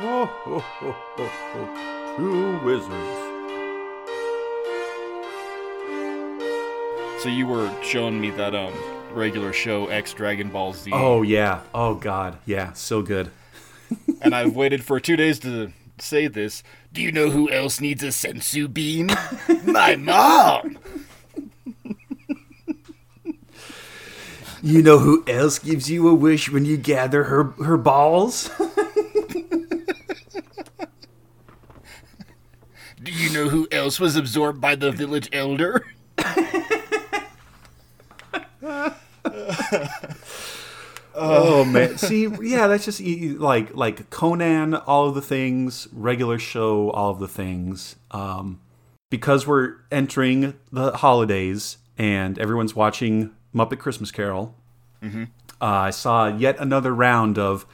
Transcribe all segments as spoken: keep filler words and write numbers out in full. Ho, ho, ho, ho, ho. True wizards. So you were showing me that um regular show X Dragon Ball Z. Oh, yeah. Oh, God. Yeah, so good. And I've waited for two days to say this. Do you know who else needs a sensu bean? My mom! You know who else gives you a wish when you gather her, her balls? Do you know who else was absorbed by the village elder? Oh, man. See, yeah, that's just like like Conan, all of the things, regular show, all of the things. Um, because we're entering the holidays and everyone's watching Muppet Christmas Carol, mm-hmm. uh, I saw yet another round of,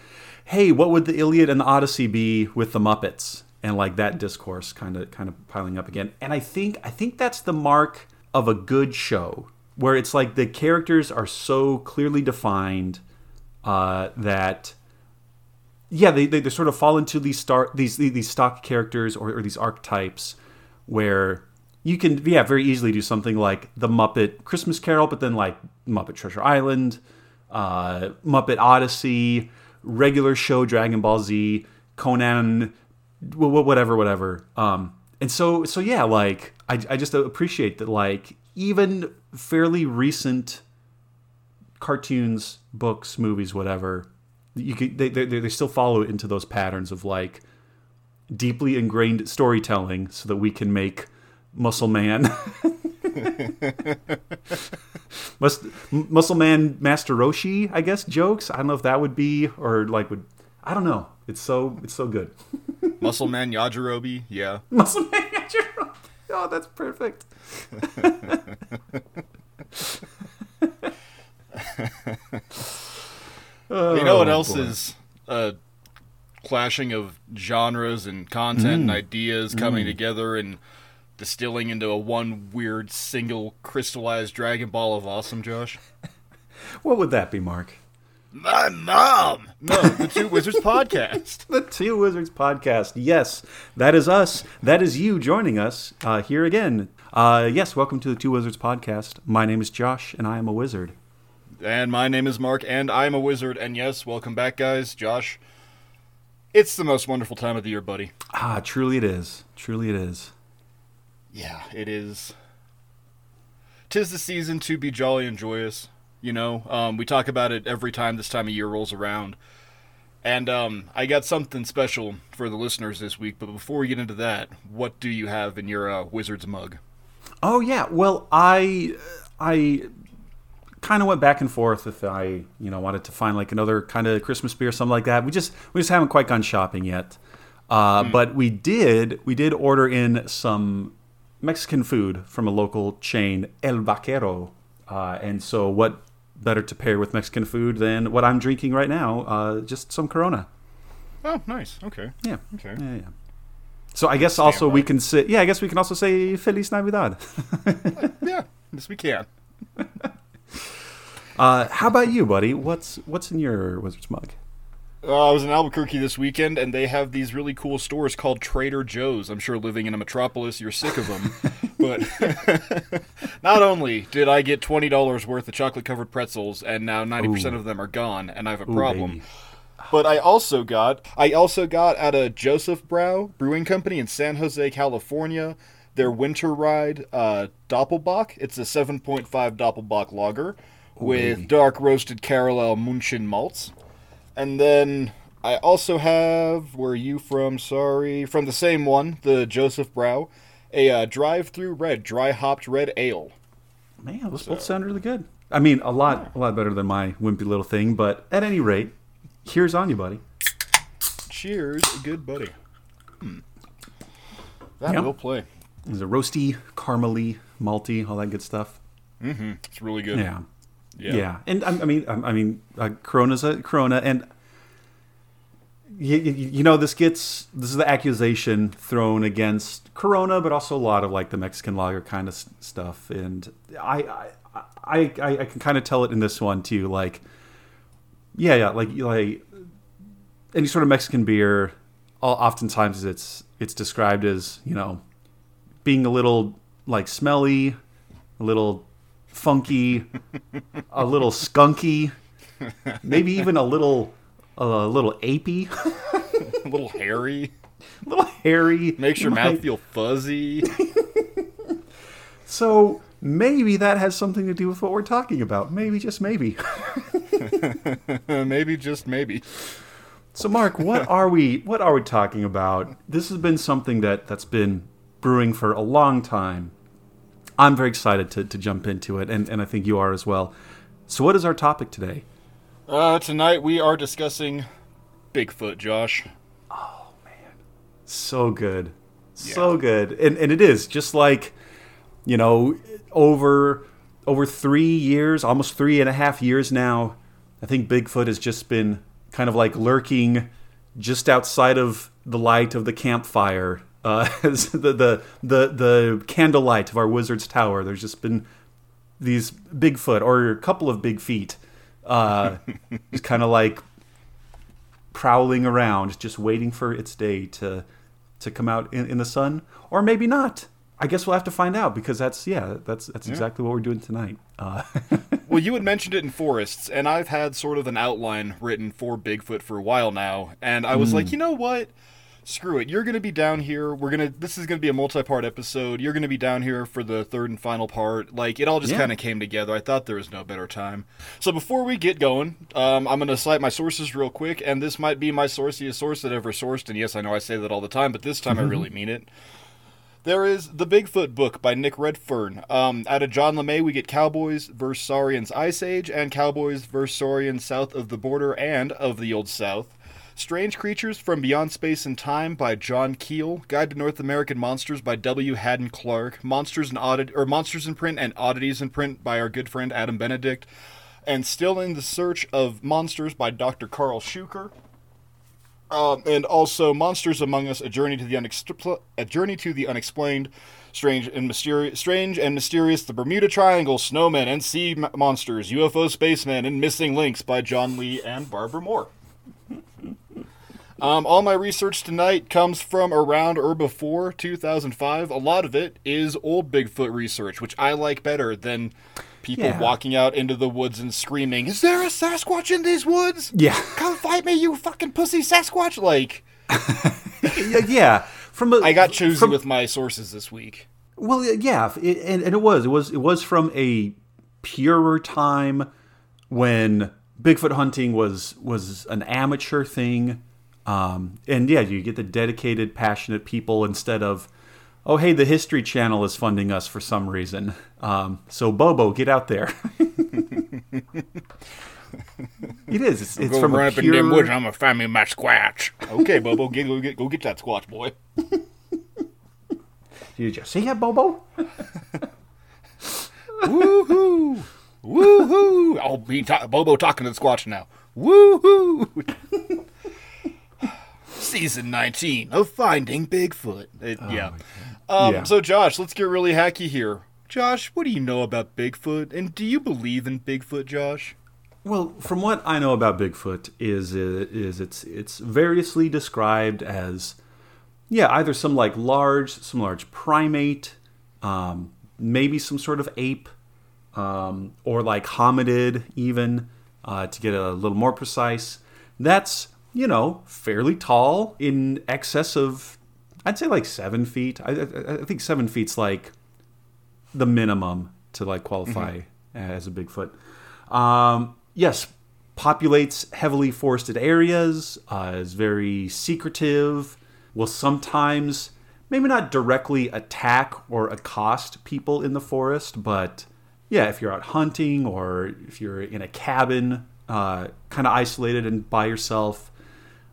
hey, what would the Iliad and the Odyssey be with the Muppets? And like that discourse kind of kind of piling up again. And I think I think that's the mark of a good show, where it's like the characters are so clearly defined uh, that, yeah, they, they they sort of fall into these star these these stock characters or, or these archetypes where you can yeah very easily do something like the Muppet Christmas Carol, but then like Muppet Treasure Island, uh, Muppet Odyssey, regular show Dragon Ball Z, Conan, whatever, whatever. Um, and so so yeah, like I I just appreciate that like. Even fairly recent cartoons, books, movies, whatever, you could, they, they they still follow into those patterns of like deeply ingrained storytelling, so that we can make Muscle Man, Must, Muscle Man, Master Roshi, I guess jokes. I don't know if that would be or like would I don't know. It's so it's so good. Muscle Man Yajirobe, yeah. Muscle Man Yajirobe. Oh, that's perfect. Oh, you know what else boy. is uh, clashing of genres and content mm. and ideas coming mm. together and distilling into a one weird single crystallized Dragon Ball of awesome, Josh? What would that be, Mark? My mom! No, the Two Wizards Podcast. The Two Wizards Podcast. Yes, that is us. That is you joining us uh, here again. Uh, yes, welcome to the Two Wizards Podcast. My name is Josh, and I am a wizard. And my name is Mark, and I am a wizard. And yes, welcome back, guys. Josh, it's the most wonderful time of the year, buddy. Ah, truly it is. Truly it is. Yeah, it is. Tis the season to be jolly and joyous. You know, um, we talk about it every time this time of year rolls around. And um, I got something special for the listeners this week. But before we get into that, what do you have in your uh, Wizards mug? Oh, yeah. Well, I I kind of went back and forth if I, you know, wanted to find like another kind of Christmas beer or something like that. We just we just haven't quite gone shopping yet. Uh, mm. But we did we did order in some Mexican food from a local chain, El Vaquero. Uh, and so what better to pair with Mexican food than what I'm drinking right now, uh, just some Corona. Oh, nice. Okay. Yeah. Okay. Yeah, yeah. So I guess Damn also right. we can say, yeah, I guess we can also say Feliz Navidad. Yeah, yes we can. uh, how about you, buddy? What's what's in your Wizard's mug? Uh, I was in Albuquerque this weekend, and they have these really cool stores called Trader Joe's. I'm sure living in a metropolis, you're sick of them. But not only did I get twenty dollars worth of chocolate-covered pretzels, and now ninety percent Ooh. of them are gone, and I have a Ooh, problem. Baby. But I also got, I also got at a Joseph Brau Brewing Company in San Jose, California, their Winter Ride uh, Doppelbock. It's a seven point five Doppelbock lager Ooh, with baby. dark roasted caramel Munchen malts. And then I also have, where are you from? Sorry. From the same one, the Joseph Brau, a uh, drive-through red, dry-hopped red ale. Man, those so. both sound really good. I mean, a lot, yeah. a lot better than my wimpy little thing, but at any rate, here's on you, buddy. Cheers, good buddy. Hmm. That yep. will play. It's a roasty, caramely, malty, all that good stuff. Mm-hmm. It's really good. Yeah. Yeah. yeah, and I mean, I mean, uh, Corona's a Corona, and you, you, you know, this gets this is the accusation thrown against Corona, but also a lot of like the Mexican lager kind of stuff, and I, I, I, I can kind of tell it in this one too, like, yeah, yeah, like like any sort of Mexican beer, oftentimes it's it's described as, you know, being a little like smelly, a little funky, a little skunky, maybe even a little a little apey, a little hairy, a little hairy. Makes your My... mouth feel fuzzy. So maybe that has something to do with what we're talking about. Maybe just maybe. Maybe just maybe. So Mark, what are we what are we talking about? This has been something that, that's been brewing for a long time. I'm very excited to, to jump into it, and, and I think you are as well. So what is our topic today? Uh, tonight we are discussing Bigfoot, Josh. Oh man. So good. Yeah. So good. And and it is just like, you know, over over three years, almost three and a half years now, I think Bigfoot has just been kind of like lurking just outside of the light of the campfire, uh, the, the the the candlelight of our wizard's tower. There's just been these Bigfoot, or a couple of big feet, uh, just kind of like prowling around, just waiting for its day to to come out in, in the sun, or maybe not. I guess we'll have to find out, because that's, yeah, that's that's yeah. exactly what we're doing tonight. Uh. Well, you had mentioned it in forests, and I've had sort of an outline written for Bigfoot for a while now, and I was mm. like, you know what? Screw it. You're going to be down here. We're going to, this is going to be a multi-part episode. You're going to be down here for the third and final part. Like, it all just yeah. kind of came together. I thought there was no better time. So before we get going, um, I'm going to cite my sources real quick, and this might be my sourciest source that I've ever sourced, and yes, I know I say that all the time, but this time mm-hmm. I really mean it. There is The Bigfoot Book by Nick Redfern. Um, out of John LeMay, we get Cowboys versus. Saurians Ice Age and Cowboys versus. Saurians South of the Border and of the Old South. Strange Creatures from Beyond Space and Time by John Keel. Guide to North American Monsters by W. Haddon Clark. Monsters in, Oddit- or Monsters in Print and Oddities in Print by our good friend Adam Benedict. And Still in the Search of Monsters by Doctor Carl Shuker. Um, and also Monsters Among Us: A Journey to the Unexpl- A Journey to the Unexplained, Strange and Mysterious, Strange and Mysterious: The Bermuda Triangle, Snowmen and Sea Monsters, U F O Spacemen, and Missing Links by John Lee and Barbara Moore. Um, all my research tonight comes from around or before two thousand five. A lot of it is old Bigfoot research, which I like better than people yeah. walking out into the woods and screaming, "Is there a Sasquatch in these woods? Yeah, come fight me, you fucking pussy Sasquatch!" Like, yeah. From a, I got choosy from, with my sources this week. Well, yeah, it, and, and it was it was it was from a purer time when Bigfoot hunting was was an amateur thing. Um, and yeah, you get the dedicated, passionate people instead of, oh, hey, the History Channel is funding us for some reason. Um, so Bobo, get out there. It is. It's, it's from a pure... I'm gonna find me my squatch. Okay, Bobo, get, go get go get that squatch, boy. Did you see it, Bobo? Woohoo! Woohoo! I'll be ta- Bobo talking to the squatch now. Woohoo! Season nineteen of Finding Bigfoot. It, oh yeah. Um, yeah. So, Josh, let's get really hacky here. Josh, what do you know about Bigfoot? And do you believe in Bigfoot, Josh? Well, from what I know about Bigfoot is is it's it's variously described as, yeah, either some like large, some large primate, um, maybe some sort of ape, um, or like hominid even, uh, to get a little more precise. That's... you know, fairly tall, in excess of, I'd say like seven feet. I, I, I think seven feet's like the minimum to like qualify mm-hmm. as a Bigfoot. Um, yes, populates heavily forested areas, uh, is very secretive, will sometimes maybe not directly attack or accost people in the forest, but yeah, if you're out hunting or if you're in a cabin, uh, kind of isolated and by yourself,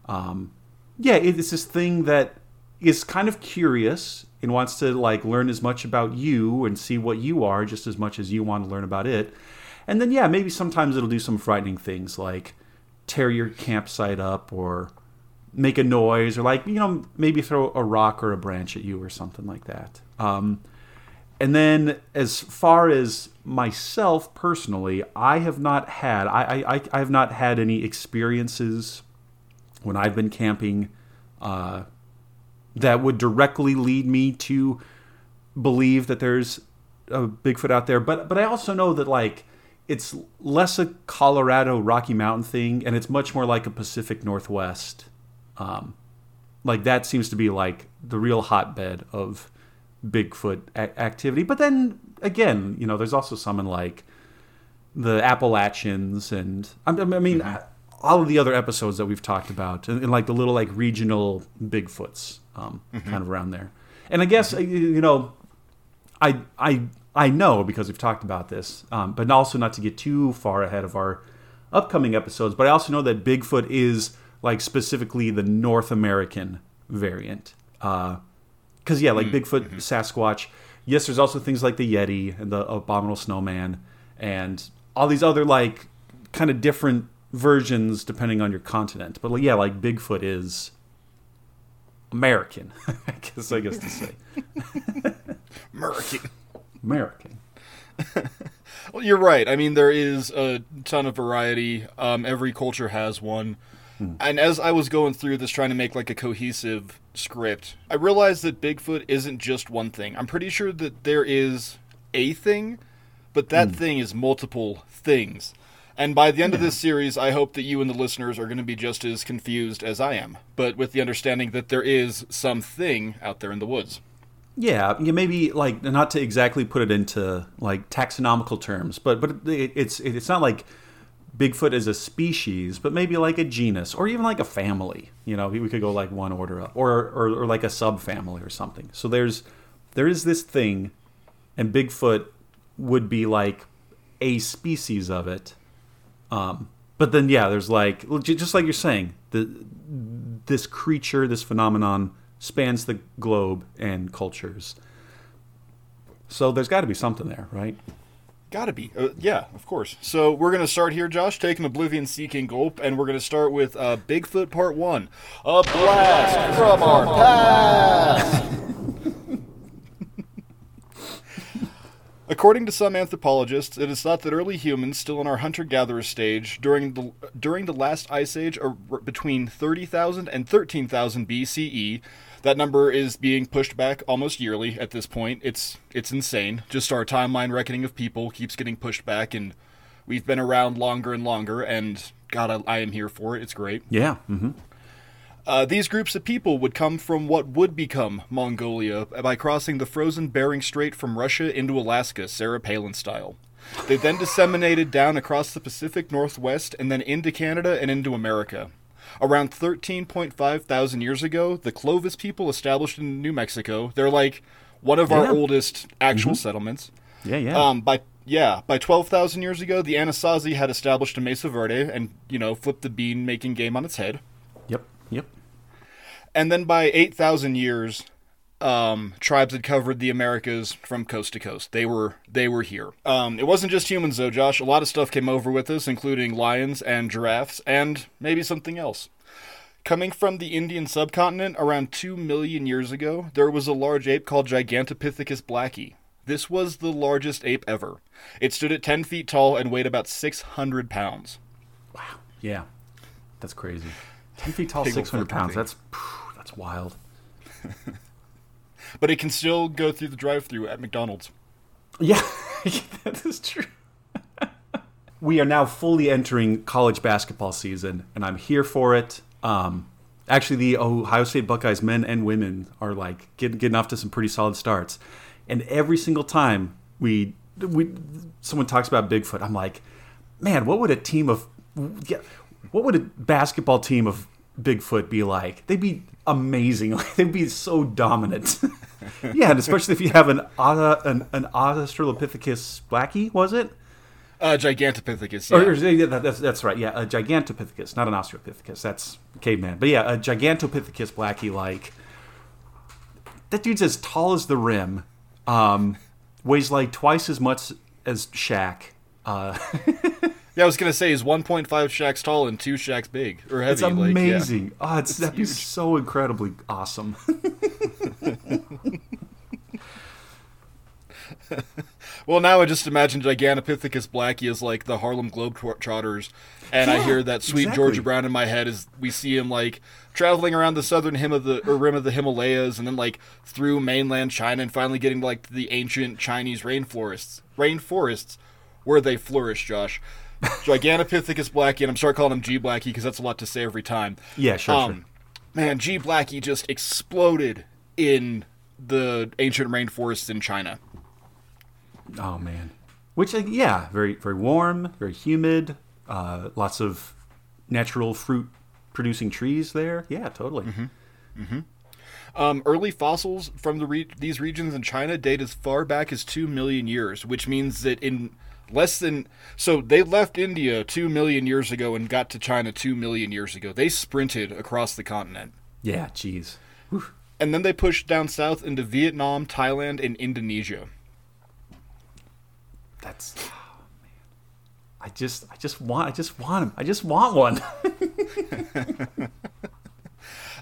Um, yeah, it's this thing that is kind of curious and wants to like learn as much about you and see what you are just as much as you want to learn about it. And then, yeah, maybe sometimes it'll do some frightening things like tear your campsite up or make a noise or like, you know, maybe throw a rock or a branch at you or something like that. Um, and then as far as myself personally, I have not had, I, I, I have not had any experiences when I've been camping uh, that would directly lead me to believe that there's a Bigfoot out there. But but I also know that, like, it's less a Colorado Rocky Mountain thing, and it's much more like a Pacific Northwest. Um, like, that seems to be, like, the real hotbed of Bigfoot a- activity. But then, again, you know, there's also some in, like, the Appalachians and, I, I mean, I, all of the other episodes that we've talked about, and, and like, the little, like, regional Bigfoots um, mm-hmm. kind of around there. And I guess, you know, I I I know because we've talked about this, um, but also not to get too far ahead of our upcoming episodes, but I also know that Bigfoot is, like, specifically the North American variant. Because, uh, yeah, like, Bigfoot, mm-hmm. Sasquatch. Yes, there's also things like the Yeti and the Abominable Snowman and all these other, like, kind of different versions depending on your continent. But, yeah, like, Bigfoot is American, I guess I guess to say. American. American. Well, you're right. I mean, there is a ton of variety. Um, every culture has one. Hmm. And as I was going through this, trying to make, like, a cohesive script, I realized that Bigfoot isn't just one thing. I'm pretty sure that there is a thing, but that hmm. thing is multiple things. And by the end yeah. of this series, I hope that you and the listeners are going to be just as confused as I am, but with the understanding that there is something out there in the woods. Yeah, maybe, like, not to exactly put it into, like, taxonomical terms, but but it, it's it's not like Bigfoot is a species, but maybe like a genus or even like a family. You know, we could go like one order up, or or, or like a subfamily or something. So there's there is this thing, and Bigfoot would be like a species of it. Um, but then, yeah, there's, like, just like you're saying, the, this creature, this phenomenon spans the globe and cultures. So there's got to be something there, right? Got to be. Uh, yeah, of course. So we're going to start here, Josh, take an oblivion-seeking gulp, and we're going to start with uh, Bigfoot Part one. A blast from our past! According to some anthropologists, it is thought that early humans, still in our hunter-gatherer stage, during the during the last ice age, or between thirty thousand and thirteen thousand B C E, that number is being pushed back almost yearly at this point. It's it's insane. Just our timeline reckoning of people keeps getting pushed back, and we've been around longer and longer, and God, I, I am here for it. It's great. Yeah, mm-hmm. Uh, these groups of people would come from what would become Mongolia by crossing the frozen Bering Strait from Russia into Alaska, Sarah Palin style. They then disseminated down across the Pacific Northwest and then into Canada and into America. Around thirteen point five thousand years ago, the Clovis people established in New Mexico. They're like one of yeah. our oldest actual mm-hmm. settlements. Yeah, yeah. Um, by Yeah, by twelve thousand years ago, the Anasazi had established a Mesa Verde and, you know, flipped the bean-making game on its head. Yep, yep. And then by eight thousand years, um, tribes had covered the Americas from coast to coast. They were they were here. Um, it wasn't just humans, though, Josh. A lot of stuff came over with us, including lions and giraffes and maybe something else. Coming from the Indian subcontinent around two million years ago, there was a large ape called Gigantopithecus blacki. This was the largest ape ever. It stood at ten feet tall and weighed about six hundred pounds. Wow. Yeah. That's crazy. ten feet tall, six hundred pounds. That's... It's wild. But it can still go through the drive-thru at McDonald's. Yeah, that is true. We are now fully entering college basketball season, and I'm here for it. Um, actually, the Ohio State Buckeyes men and women are like getting, getting off to some pretty solid starts. And every single time we we someone talks about Bigfoot, I'm like, man, what would a team of what would a basketball team of Bigfoot be like? They'd be amazing. Like, they'd be so dominant. Yeah, and especially if you have an uh, an, an Australopithecus blacki, was it? Uh, Gigantopithecus. Yeah. Or, or, that, that's, that's right. Yeah, a Gigantopithecus, not an Australopithecus. That's caveman. But yeah, a Gigantopithecus blacki. Like, that dude's as tall as the rim. Um, weighs like twice as much as Shaq. Uh, yeah, I was going to say he's one point five Shaqs tall and two Shaqs big, or heavy. It's amazing. Like, yeah. Oh, it's, it's that'd huge. Be so incredibly awesome. Well, now I just imagine Gigantopithecus blacki is like the Harlem Globetrotters, and yeah, I hear that sweet exactly. Georgia Brown in my head as we see him like traveling around the southern hem of the or rim of the Himalayas, and then like through mainland China, and finally getting like the ancient Chinese rainforests, rainforests where they flourish. Josh, Gigantopithecus blacki, and I'm starting calling him G blacki because that's a lot to say every time. Yeah, sure, um, sure. Man, G blacki just exploded in the ancient rainforests in China. Oh man, which yeah, very very warm, very humid, uh, lots of natural fruit producing trees there. Yeah, totally. Mm-hmm. Mm-hmm. Um, early fossils from the re- these regions in China date as far back as two million years, which means that in less than so they left India two million years ago and got to China two million years ago. They sprinted across the continent. Yeah, geez. Whew. And then they pushed down south into Vietnam, Thailand, and Indonesia. That's, oh, man. I just, I just want, I just want them. I just want one. uh,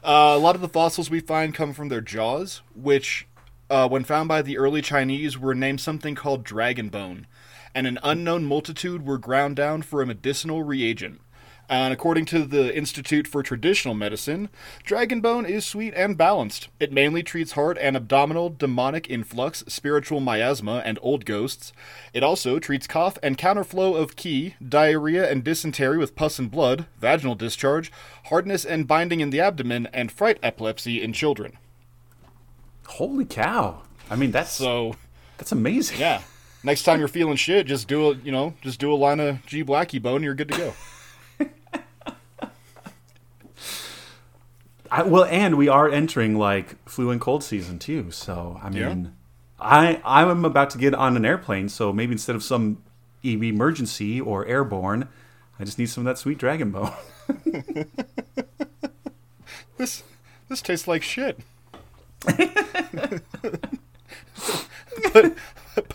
a lot of the fossils we find come from their jaws, which, uh, when found by the early Chinese, were named something called dragon bone, and an unknown multitude were ground down for a medicinal reagent. And according to the Institute for Traditional Medicine, dragon bone is sweet and balanced. It mainly treats heart and abdominal demonic influx, spiritual miasma, and old ghosts. It also treats cough and counterflow of qi, diarrhea and dysentery with pus and blood, vaginal discharge, hardness and binding in the abdomen, and fright epilepsy in children. Holy cow. I mean, that's so that's amazing. Yeah. Next time you're feeling shit, just do a, you know, just do a line of G blacki bone and you're good to go. I, well, and we are entering like flu and cold season too. So I mean, yeah. I I'm about to get on an airplane, so maybe instead of some emergency or airborne, I just need some of that sweet dragon bone. this this tastes like shit. but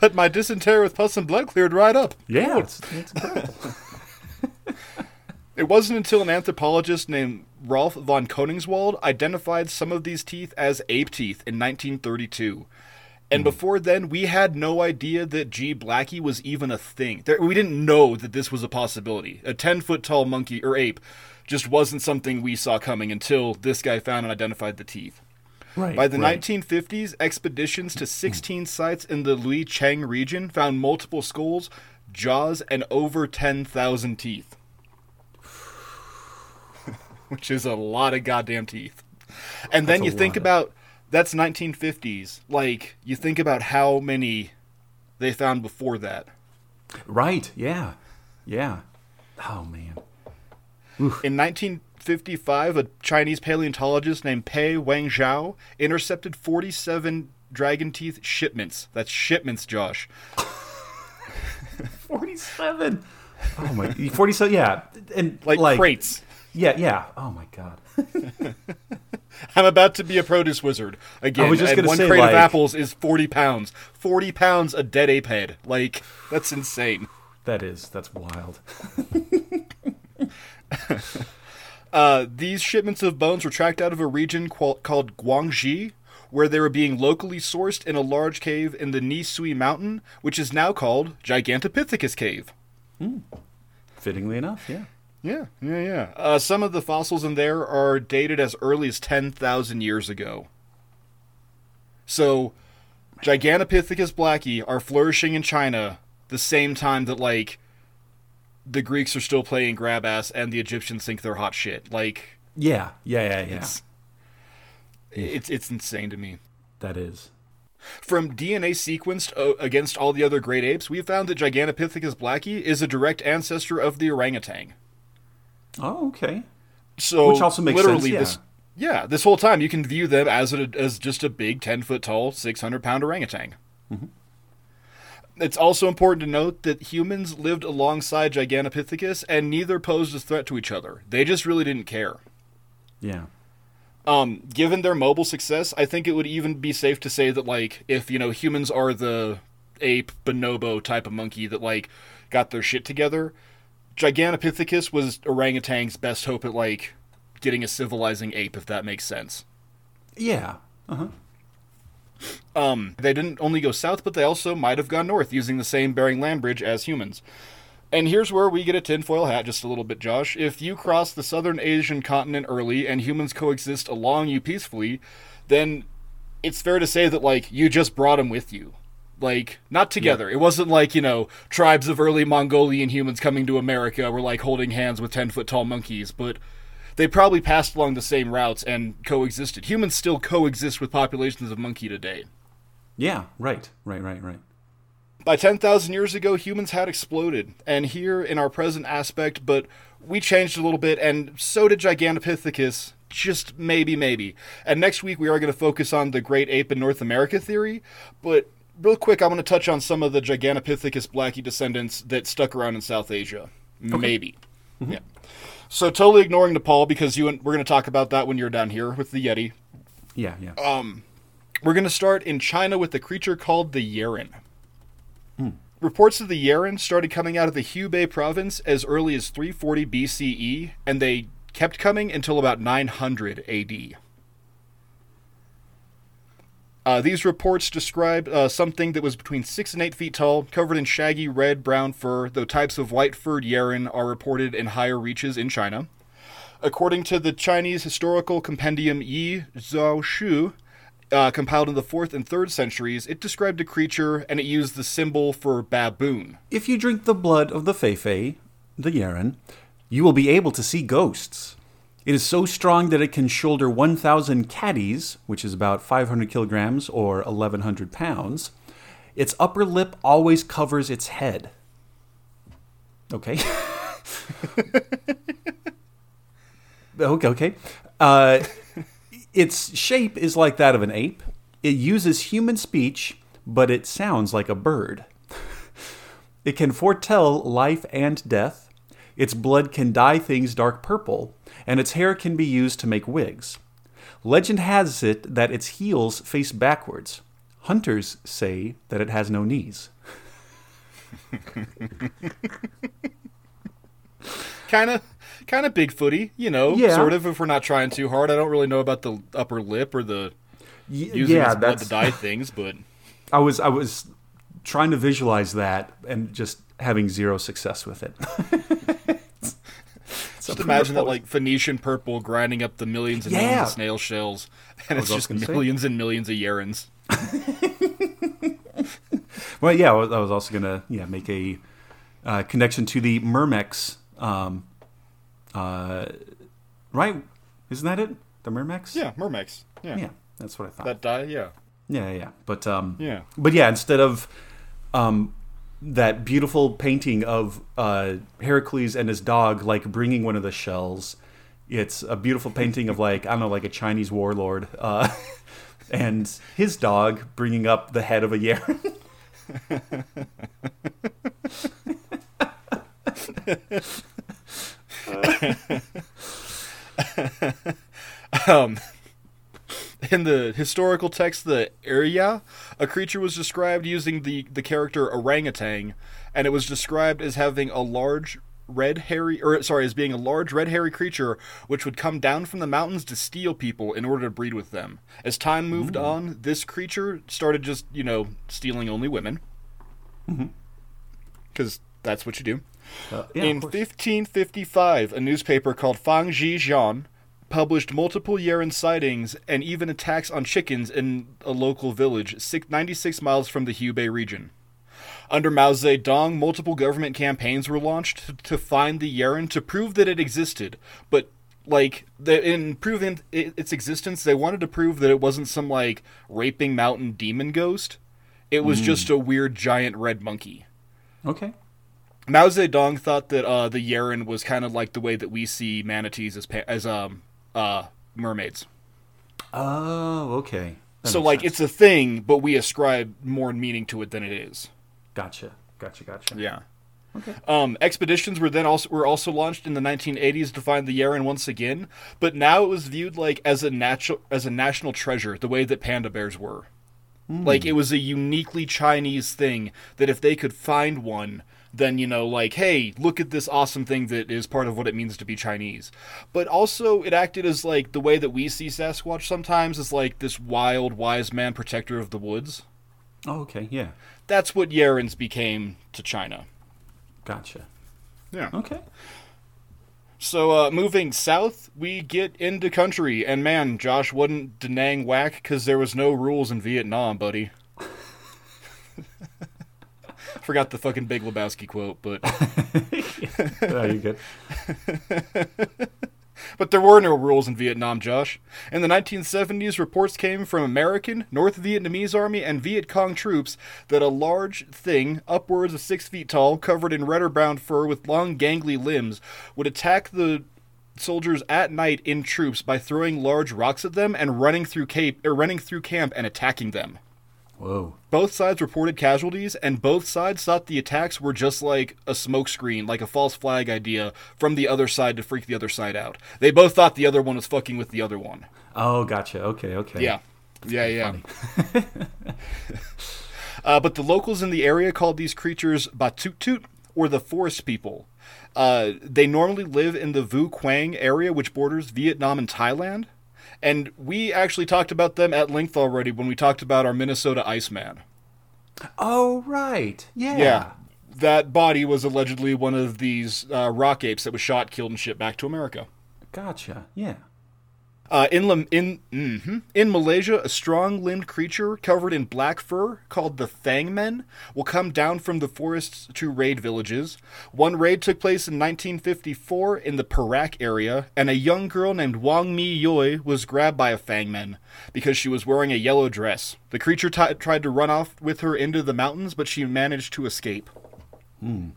but my dysentery with pus and blood cleared right up. Yeah, oh, it's, it's incredible. It wasn't until an anthropologist named Rolf von Koenigswald identified some of these teeth as ape teeth in nineteen thirty-two. And mm. before then, we had no idea that G. blacki was even a thing. There, we didn't know that this was a possibility. A ten-foot-tall monkey or ape just wasn't something we saw coming until this guy found and identified the teeth. Right, By the right. nineteen fifties, expeditions to sixteen sites in the Liu Cheng region found multiple skulls, jaws, and over ten thousand teeth. Which is a lot of goddamn teeth. And then you think about, that's nineteen fifties. Like, you think about how many they found before that. Right, yeah. Yeah. Oh, man. Oof. In nineteen fifty-five, a Chinese paleontologist named Pei Wangzhou intercepted forty-seven dragon teeth shipments. That's shipments, Josh. forty-seven? Oh, my. forty-seven, yeah. And like, like crates. Yeah, yeah. Oh, my God. I'm about to be a produce wizard again. I was just and one say, crate like, of apples is forty pounds. forty pounds a dead ape head. Like, that's insane. That is. That's wild. uh, these shipments of bones were tracked out of a region qual- called Guangxi, where they were being locally sourced in a large cave in the Nisui Mountain, which is now called Gigantopithecus Cave. Hmm. Fittingly enough, yeah. Yeah, yeah, yeah. Uh, some of the fossils in there are dated as early as ten thousand years ago. So, Gigantopithecus blacki are flourishing in China the same time that, like, the Greeks are still playing grab ass and the Egyptians think they're hot shit. Like, yeah, yeah, yeah, yeah. It's, yeah. it's, it's insane to me. That is. From D N A sequenced uh, against all the other great apes, we found that Gigantopithecus blacki is a direct ancestor of the orangutan. Oh, okay. So which also makes literally sense. Yeah. This, yeah, this whole time you can view them as a, as just a big ten-foot-tall, six hundred pound orangutan. Mm-hmm. It's also important to note that humans lived alongside Gigantopithecus, and neither posed a threat to each other. They just really didn't care. Yeah. Um, given their mobile success, I think it would even be safe to say that, like, if, you know, humans are the ape, bonobo type of monkey that, like, got their shit together, Gigantopithecus was orangutan's best hope at, like, getting a civilizing ape, if that makes sense. Yeah. Uh-huh. Um, they didn't only go south, but they also might have gone north using the same Bering Land Bridge as humans. And here's where we get a tinfoil hat just a little bit, Josh. If you cross the southern Asian continent early and humans coexist along you peacefully, then it's fair to say that, like, you just brought them with you. Like, not together. Yeah. It wasn't like, you know, tribes of early Mongolian humans coming to America were, like, holding hands with ten-foot-tall monkeys, but they probably passed along the same routes and coexisted. Humans still coexist with populations of monkey today. Yeah, right, right, right, right. By ten thousand years ago, humans had exploded, and here in our present aspect, but we changed a little bit, and so did Gigantopithecus, just maybe, maybe. And next week, we are going to focus on the great ape in North America theory, but real quick, I want to touch on some of the Gigantopithecus blacki descendants that stuck around in South Asia. Okay. Maybe. Mm-hmm. Yeah. So totally ignoring Nepal, because you and we're going to talk about that when you're down here with the Yeti. Yeah, yeah. Um, we're going to start in China with a creature called the Yeren. Hmm. Reports of the Yeren started coming out of the Hubei province as early as three forty B C E, and they kept coming until about nine hundred A D. Uh, these reports described uh, something that was between six and eight feet tall, covered in shaggy red-brown fur, though types of white-furred Yeren are reported in higher reaches in China. According to the Chinese historical compendium Yi Zhao Shu, uh, compiled in the fourth and third centuries, it described a creature, and it used the symbol for baboon. If you drink the blood of the Feifei, the Yeren, you will be able to see ghosts. It is so strong that it can shoulder one thousand catties, which is about five hundred kilograms or eleven hundred pounds. Its upper lip always covers its head. Okay. okay, okay. Uh, its shape is like that of an ape. It uses human speech, but it sounds like a bird. It can foretell life and death. Its blood can dye things dark purple, and its hair can be used to make wigs. Legend has it that its heels face backwards. Hunters say that it has no knees. kind of kind of Bigfooty, you know, yeah. Sort of, if we're not trying too hard. I don't really know about the upper lip or the y- using yeah, its blood to dye things, but I was I was trying to visualize that and just having zero success with it. Just imagine that, like, Phoenician purple grinding up the millions and yeah. millions of snail shells, and it's just millions say. and millions of Yerens. Well, yeah, I was also going to yeah make a uh, connection to the Myrmex, um, uh, right? Isn't that it? The Myrmex? Yeah, Myrmex. Yeah, yeah, that's what I thought. That die, yeah, yeah, yeah. But um, yeah, but yeah, instead of um. that beautiful painting of uh, Heracles and his dog, like, bringing one of the shells. It's a beautiful painting of, like, I don't know, like a Chinese warlord. Uh, and his dog bringing up the head of a Yeren. um... In the historical text, the Erya, a creature was described using the, the character orangutan, and it was described as having a large red hairy, or sorry, as being a large red hairy creature which would come down from the mountains to steal people in order to breed with them. As time moved Ooh. on, this creature started just, you know, stealing only women. Because mm-hmm. that's what you do. Uh, yeah, in fifteen fifty-five, a newspaper called Fang Ji Jian published multiple Yeren sightings and even attacks on chickens in a local village ninety-six miles from the Hubei region. Under Mao Zedong, multiple government campaigns were launched to find the Yeren to prove that it existed, but, like, in proving its existence, they wanted to prove that it wasn't some, like, raping mountain demon ghost. It was mm. just a weird giant red monkey. Okay. Mao Zedong thought that uh, the Yeren was kind of like the way that we see manatees as pa- as um uh mermaids. Oh, okay. That so, like, sense. It's a thing, but we ascribe more meaning to it than it is. Gotcha, gotcha, gotcha. Yeah. Okay. Um, expeditions were then also were also launched in the nineteen eighties to find the Yeren once again, but now it was viewed, like, as a natural as a national treasure, the way that panda bears were. Mm. Like, it was a uniquely Chinese thing that if they could find one, than, you know, like, hey, look at this awesome thing that is part of what it means to be Chinese. But also it acted as, like, the way that we see Sasquatch sometimes is like this wild, wise man protector of the woods. Oh, okay, yeah. That's what Yarens became to China. Gotcha. Yeah. Okay. So, uh, moving south, we get into country, and man, Josh wasn't denang whack because there was no rules in Vietnam, buddy. Forgot the fucking Big Lebowski quote, but... No, you're good. But there were no rules in Vietnam, Josh. In the nineteen seventies, reports came from American, North Vietnamese Army, and Viet Cong troops that a large thing, upwards of six feet tall, covered in redder-bound fur with long, gangly limbs, would attack the soldiers at night in troops by throwing large rocks at them and running through cape, or running through camp and attacking them. Whoa. Both sides reported casualties, and both sides thought the attacks were just like a smokescreen, like a false flag idea from the other side to freak the other side out. They both thought the other one was fucking with the other one. Oh, gotcha. Okay, okay. Yeah. That's yeah, yeah. uh, but the locals in the area called these creatures Batutut, or the forest people. Uh, they normally live in the Vu Quang area, which borders Vietnam and Thailand. And we actually talked about them at length already when we talked about our Minnesota Iceman. Oh, right. Yeah. Yeah. That body was allegedly one of these uh, rock apes that was shot, killed, and shipped back to America. Gotcha. Yeah. Uh, in in mm-hmm. in Malaysia, a strong-limbed creature covered in black fur called the Fangmen will come down from the forests to raid villages. One raid took place in nineteen fifty-four in the Perak area, and a young girl named Wang Mi Yoi was grabbed by a Fangmen because she was wearing a yellow dress. The creature t- tried to run off with her into the mountains, but she managed to escape. Hmm.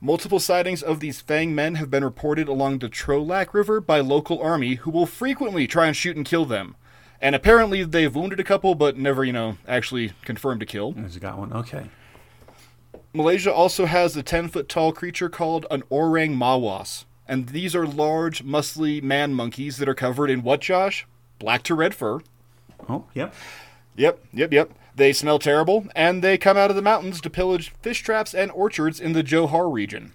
Multiple sightings of these Fang men have been reported along the Trolac River by local army, who will frequently try and shoot and kill them. And apparently they've wounded a couple, but never, you know, actually confirmed a kill. There's got one. Okay. Malaysia also has a ten-foot-tall creature called an Orang Mawas. And these are large, muscly man monkeys that are covered in what, Josh? Black to red fur. Oh, yep. Yep, yep, yep. They smell terrible, and they come out of the mountains to pillage fish traps and orchards in the Johor region.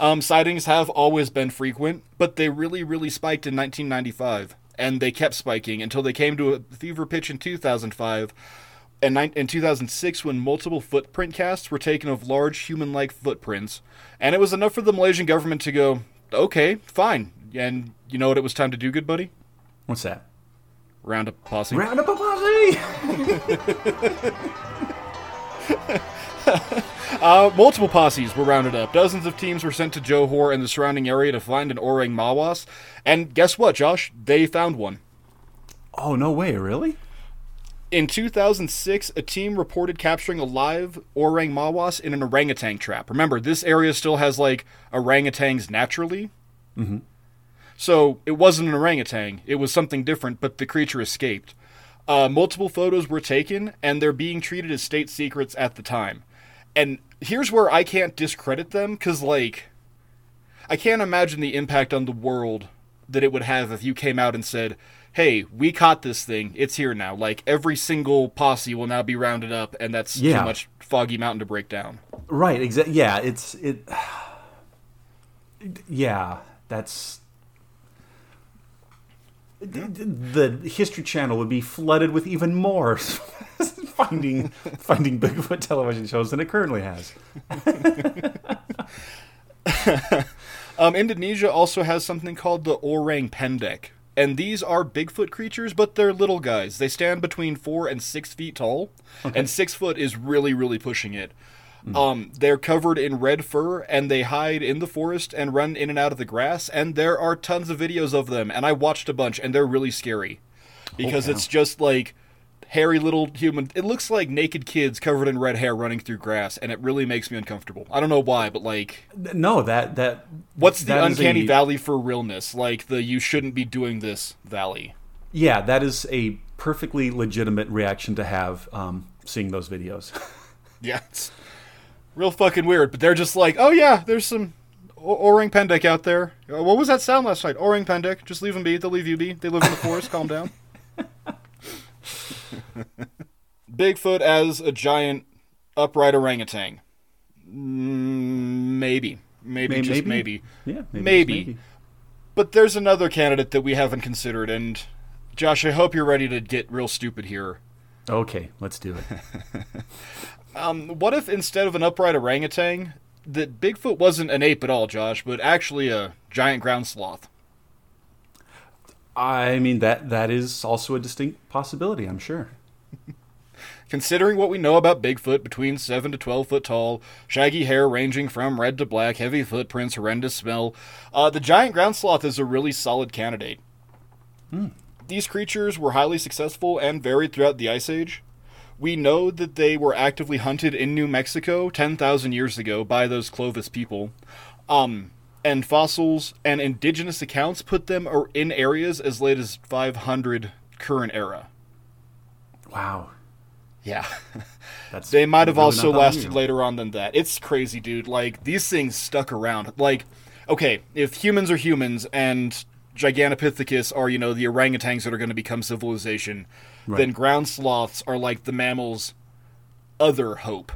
um, sightings have always been frequent, but they really, really spiked in nineteen ninety-five, and they kept spiking until they came to a fever pitch in two thousand five, and ni- in two thousand six when multiple footprint casts were taken of large human-like footprints, and it was enough for the Malaysian government to go, okay, fine, and you know what it was time to do, good buddy? What's that? Round up a posse. Round up a posse! uh, multiple posses were rounded up. Dozens of teams were sent to Johor and the surrounding area to find an Orang Mawas. And guess what, Josh? They found one. Oh, no way, really? In two thousand six, a team reported capturing a live Orang Mawas in an orangutan trap. Remember, this area still has, like, orangutans naturally. Mm-hmm. So it wasn't an orangutan. It was something different, but the creature escaped. Uh, multiple photos were taken, and they're being treated as state secrets at the time. And here's where I can't discredit them, because, like, I can't imagine the impact on the world that it would have if you came out and said, hey, we caught this thing. It's here now. Like, every single posse will now be rounded up, and that's yeah. too much Foggy Mountain to break down. Right, exactly. Yeah, it's... it. Yeah, that's... The History Channel would be flooded with even more finding finding Bigfoot television shows than it currently has. um, Indonesia also has something called the Orang Pendek. And these are Bigfoot creatures, but they're little guys. They stand between four and six feet tall. Okay. And six foot is really, really pushing it. Mm-hmm. Um, they're covered in red fur, and they hide in the forest and run in and out of the grass, and there are tons of videos of them, and I watched a bunch, and they're really scary. Because oh, wow. It's just, like, hairy little human... It looks like naked kids covered in red hair running through grass, and it really makes me uncomfortable. I don't know why, but, like... No, that... that what's the that uncanny a... valley for realness? Like, the you shouldn't be doing this valley. Yeah, that is a perfectly legitimate reaction to have, um, seeing those videos. Yeah, it's... real fucking weird, but they're just like, oh yeah, there's some o- Orang Pendek out there. What was that sound last night? Orang Pendek. Just leave them be. They'll leave you be. They live in the forest. Calm down. Bigfoot as a giant upright orangutan. Maybe. Maybe, maybe. just maybe. Yeah, maybe, maybe. maybe. But there's another candidate that we haven't considered, and Josh, I hope you're ready to get real stupid here. Okay, let's do it. um, what if instead of an upright orangutan, that Bigfoot wasn't an ape at all, Josh, but actually a giant ground sloth? I mean, that that is also a distinct possibility, I'm sure. Considering what we know about Bigfoot, between seven to twelve foot tall, shaggy hair ranging from red to black, heavy footprints, horrendous smell, uh, the giant ground sloth is a really solid candidate. Hmm. These creatures were highly successful and varied throughout the Ice Age. We know that they were actively hunted in New Mexico ten thousand years ago by those Clovis people. Um, and fossils and indigenous accounts put them in areas as late as five hundred current era. Wow. Yeah. That's they might have really also lasted later on than that. It's crazy, dude. Like, these things stuck around. Like, okay, if humans are humans and Gigantopithecus are, you know, the orangutans that are going to become civilization, right, then ground sloths are like the mammals' other hope.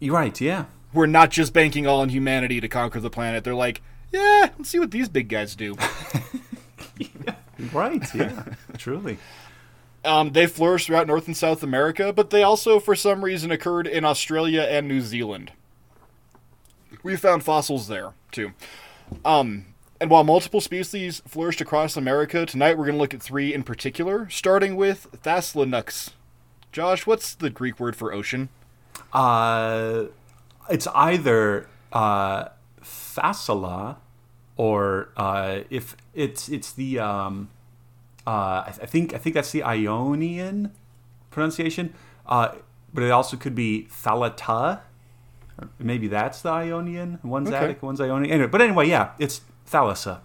You're right, yeah. We're not just banking all on humanity to conquer the planet. They're like, yeah, let's see what these big guys do. Yeah, right, yeah, truly. Um, they flourished throughout North and South America, but they also, for some reason, occurred in Australia and New Zealand. We found fossils there, too. Um, and while multiple species flourished across America, tonight we're going to look at three in particular, starting with Thassalinux. Josh, what's the Greek word for ocean? Uh, it's either uh, Thassala or uh, if it's it's the... Um... Uh, I, th- I think I think that's the Ionian pronunciation, uh, but it also could be Thalata. Maybe that's the Ionian. One's okay. Attic, one's Ionian. Anyway, but anyway, yeah, it's Thalassa.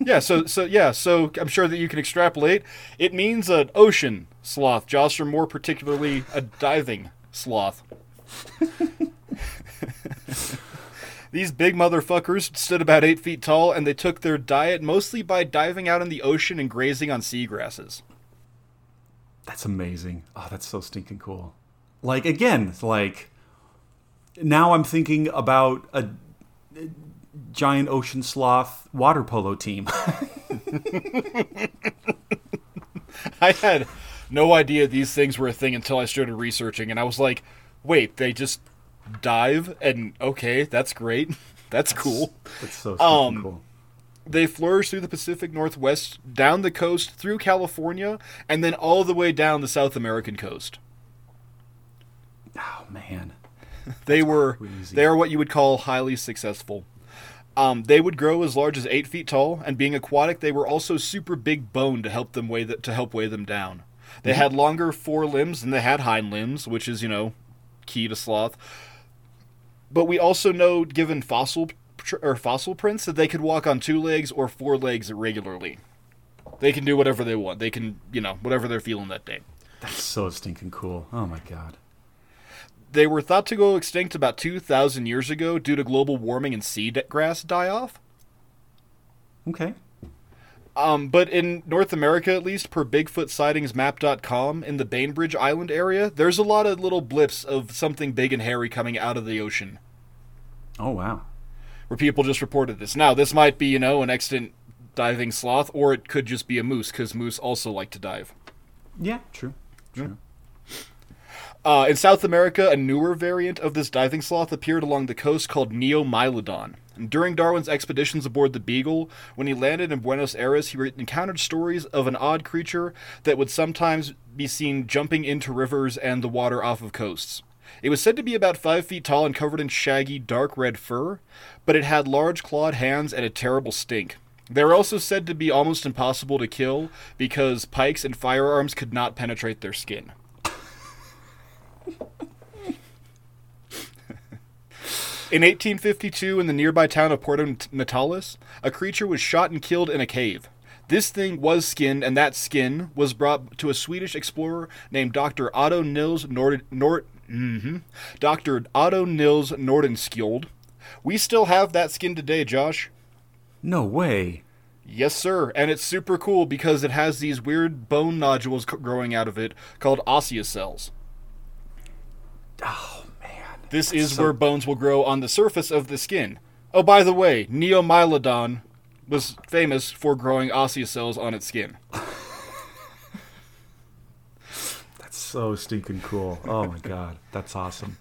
yeah, so so yeah, so I'm sure that you can extrapolate. It means an ocean sloth, Josh, or more particularly a diving sloth. These big motherfuckers stood about eight feet tall, and they took their diet mostly by diving out in the ocean and grazing on seagrasses. That's amazing. Oh, that's so stinking cool. Like, again, like, now I'm thinking about a, a giant ocean sloth water polo team. I had no idea these things were a thing until I started researching, and I was like, wait, they just... dive and okay, that's great. That's, that's cool. That's so um, cool. They flourish through the Pacific Northwest, down the coast, through California, and then all the way down the South American coast. Oh man, they that's were crazy. They are what you would call highly successful. Um, they would grow as large as eight feet tall, and being aquatic, they were also super big boned to help them weigh the, to help weigh them down. They mm-hmm. had longer forelimbs than they had hind limbs, which is, you know, key to sloth. But we also know, given fossil or fossil prints, that they could walk on two legs or four legs regularly. They can do whatever they want. They can, you know, whatever they're feeling that day. That's so stinking cool. Oh, my God. They were thought to go extinct about two thousand years ago due to global warming and seagrass die-off. Okay. Um, but in North America, at least, per Bigfoot sightings map dot com, in the Bainbridge Island area, there's a lot of little blips of something big and hairy coming out of the ocean. Oh, wow. Where people just reported this. Now, this might be, you know, an extant diving sloth, or it could just be a moose, because moose also like to dive. Yeah, true. True. Uh, in South America, a newer variant of this diving sloth appeared along the coast called Neomylodon. During Darwin's expeditions aboard the Beagle, when he landed in Buenos Aires, he encountered stories of an odd creature that would sometimes be seen jumping into rivers and the water off of coasts. It was said to be about five feet tall and covered in shaggy, dark red fur, but it had large clawed hands and a terrible stink. They were also said to be almost impossible to kill because pikes and firearms could not penetrate their skin. In eighteen fifty-two, in the nearby town of Puerto Natales, a creature was shot and killed in a cave. This thing was skinned, and that skin was brought to a Swedish explorer named Doctor Otto Nils Nord- Nord- mm-hmm. Doctor Otto Nils Nordenskjold. We still have that skin today, Josh. No way. Yes, sir. And it's super cool because it has these weird bone nodules c- growing out of it called osseous cells. Oh, man. This That's is so... where bones will grow on the surface of the skin. Oh, by the way, Neomylodon was famous for growing osseous cells on its skin. That's so stinking cool. Oh, my God. That's awesome.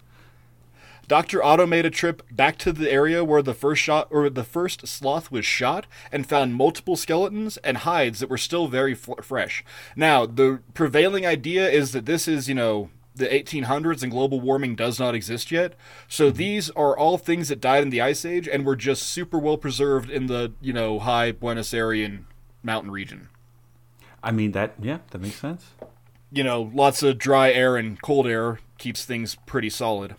Doctor Otto made a trip back to the area where the first shot or the first sloth was shot and found multiple skeletons and hides that were still very f- fresh. Now, the prevailing idea is that this is, you know, the eighteen hundreds and global warming does not exist yet. So mm-hmm. these are all things that died in the Ice Age and were just super well preserved in the, you know, high Buenos Aires mountain region. I mean, that, yeah, that makes sense. You know, lots of dry air and cold air keeps things pretty solid.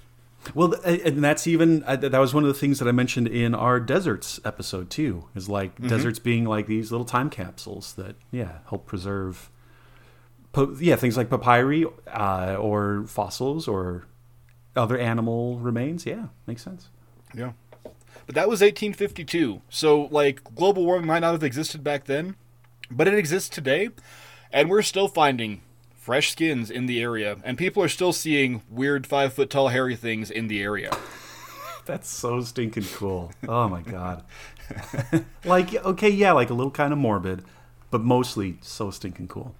Well, and that's even, that was one of the things that I mentioned in our deserts episode too, is like mm-hmm. deserts being like these little time capsules that, yeah, help preserve, yeah, things like papyri uh, or fossils or other animal remains. Yeah, makes sense. Yeah. But that was eighteen fifty-two. So like global warming might not have existed back then, but it exists today. And we're still finding fresh skins in the area, and people are still seeing weird five foot tall hairy things in the area. That's so stinking cool. Oh my God. Like, okay, yeah, like a little kind of morbid, but mostly so stinking cool.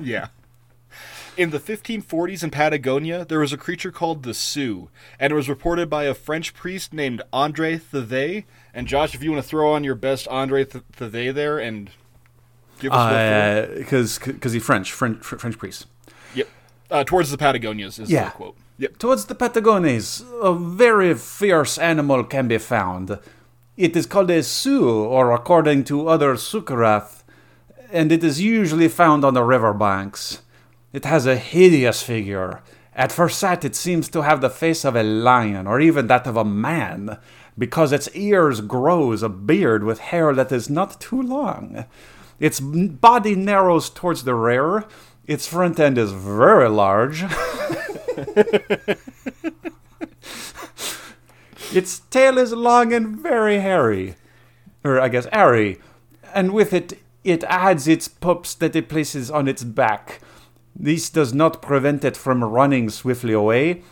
Yeah. In the fifteen forties in Patagonia, there was a creature called the Sioux, and it was reported by a French priest named André Thevey. And Josh, if you want to throw on your best André Thevey there and because uh, because he's French, French, French priest. Yep. Uh, towards the Patagonias is yeah. the quote. Yep. Towards the Patagonias, a very fierce animal can be found. It is called a Sioux, or according to other Sukarath, and it is usually found on the river banks. It has a hideous figure. At first sight, it seems to have the face of a lion, or even that of a man, because its ears grows a beard with hair that is not too long. Its body narrows towards the rear. Its front end is very large. Its tail is long and very hairy. Or I guess airy. And with it, it adds its pups that it places on its back. This does not prevent it from running swiftly away.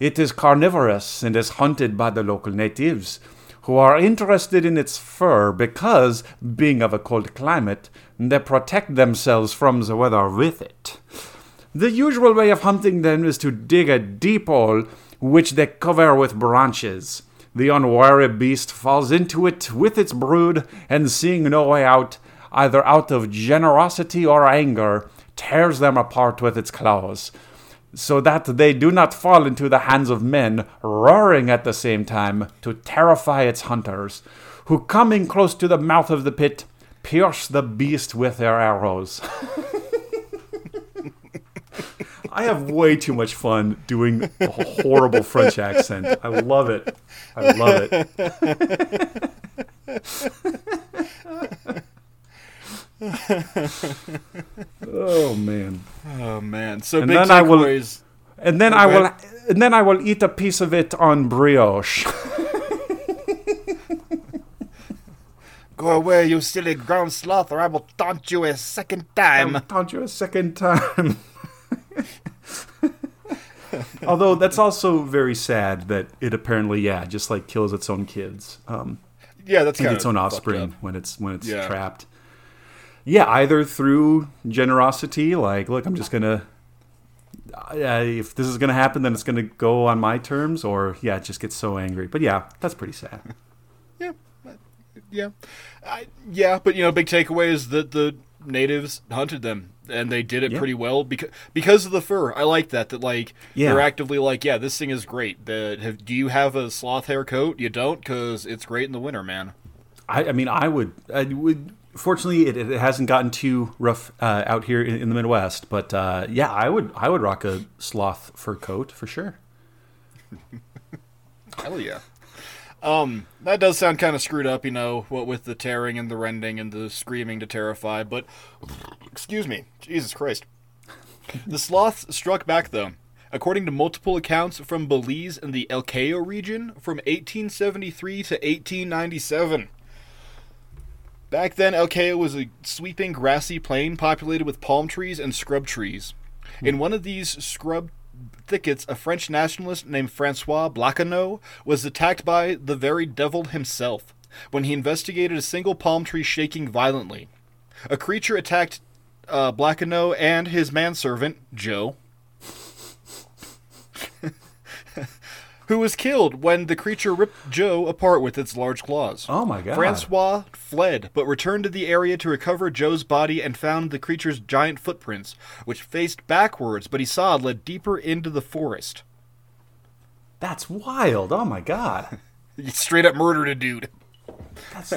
It is carnivorous and is hunted by the local natives, who are interested in its fur because, being of a cold climate, they protect themselves from the weather with it. The usual way of hunting them is to dig a deep hole, which they cover with branches. The unwary beast falls into it with its brood, and seeing no way out, either out of generosity or anger, tears them apart with its claws, so that they do not fall into the hands of men, roaring at the same time to terrify its hunters, who, coming close to the mouth of the pit, pierce the beast with their arrows. I have way too much fun doing a horrible French accent. I love it. I love it. Oh man! Oh man! So and big then I will, and then I will, and then I will eat a piece of it on brioche. Go away, you silly ground sloth, or I will taunt you a second time. I'll taunt you a second time. Although that's also very sad that it apparently, yeah, just like kills its own kids. Um, yeah, that's its own offspring when it's when it's yeah. trapped. Yeah, either through generosity, like, look, I'm just going to, uh, if this is going to happen, then it's going to go on my terms, or, yeah, it just gets so angry. But, yeah, that's pretty sad. Yeah, yeah. I, yeah, but, you know, big takeaway is that the natives hunted them, and they did it yeah. pretty well because because of the fur. I like that, that, like, yeah. they're actively like, yeah, this thing is great. The, have, do you have a sloth hair coat? You don't, because it's great in the winter, man. I, I mean, I would, I would... Fortunately, it, it hasn't gotten too rough uh, out here in, in the Midwest, but uh, yeah, I would I would rock a sloth fur coat for sure. Hell yeah! Um, that does sound kind of screwed up, you know, what with the tearing and the rending and the screaming to terrify. But excuse me, Jesus Christ! The sloths struck back though. According to multiple accounts from Belize and the El Vaquero region, from eighteen seventy-three to eighteen ninety-seven. Back then, El Vaquero was a sweeping grassy plain populated with palm trees and scrub trees. In one of these scrub thickets, a French nationalist named Francois Blackaneau was attacked by the very devil himself when he investigated a single palm tree shaking violently. A creature attacked uh, Blackaneau and his manservant, Joe, who was killed when the creature ripped Joe apart with its large claws. Oh my god. Francois fled, but returned to the area to recover Joe's body and found the creature's giant footprints, which faced backwards, but he saw led deeper into the forest. That's wild. Oh my god. He straight up murdered a dude. That's...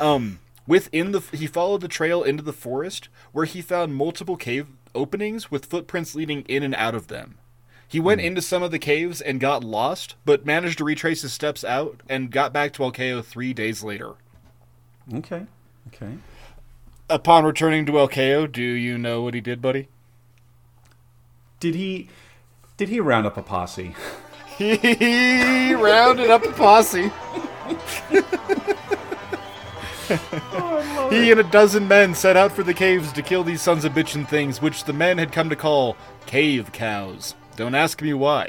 um, within the, he followed the trail into the forest, where he found multiple cave openings with footprints leading in and out of them. He went into some of the caves and got lost, but managed to retrace his steps out and got back to Elkeo three days later. Okay. Okay. Upon returning to Elkeo, do you know what he did, buddy? Did he did he round up a posse? He rounded up a posse. Oh, he and a dozen men set out for the caves to kill these sons of bitchin' things, which the men had come to call cave cows. Don't ask me why.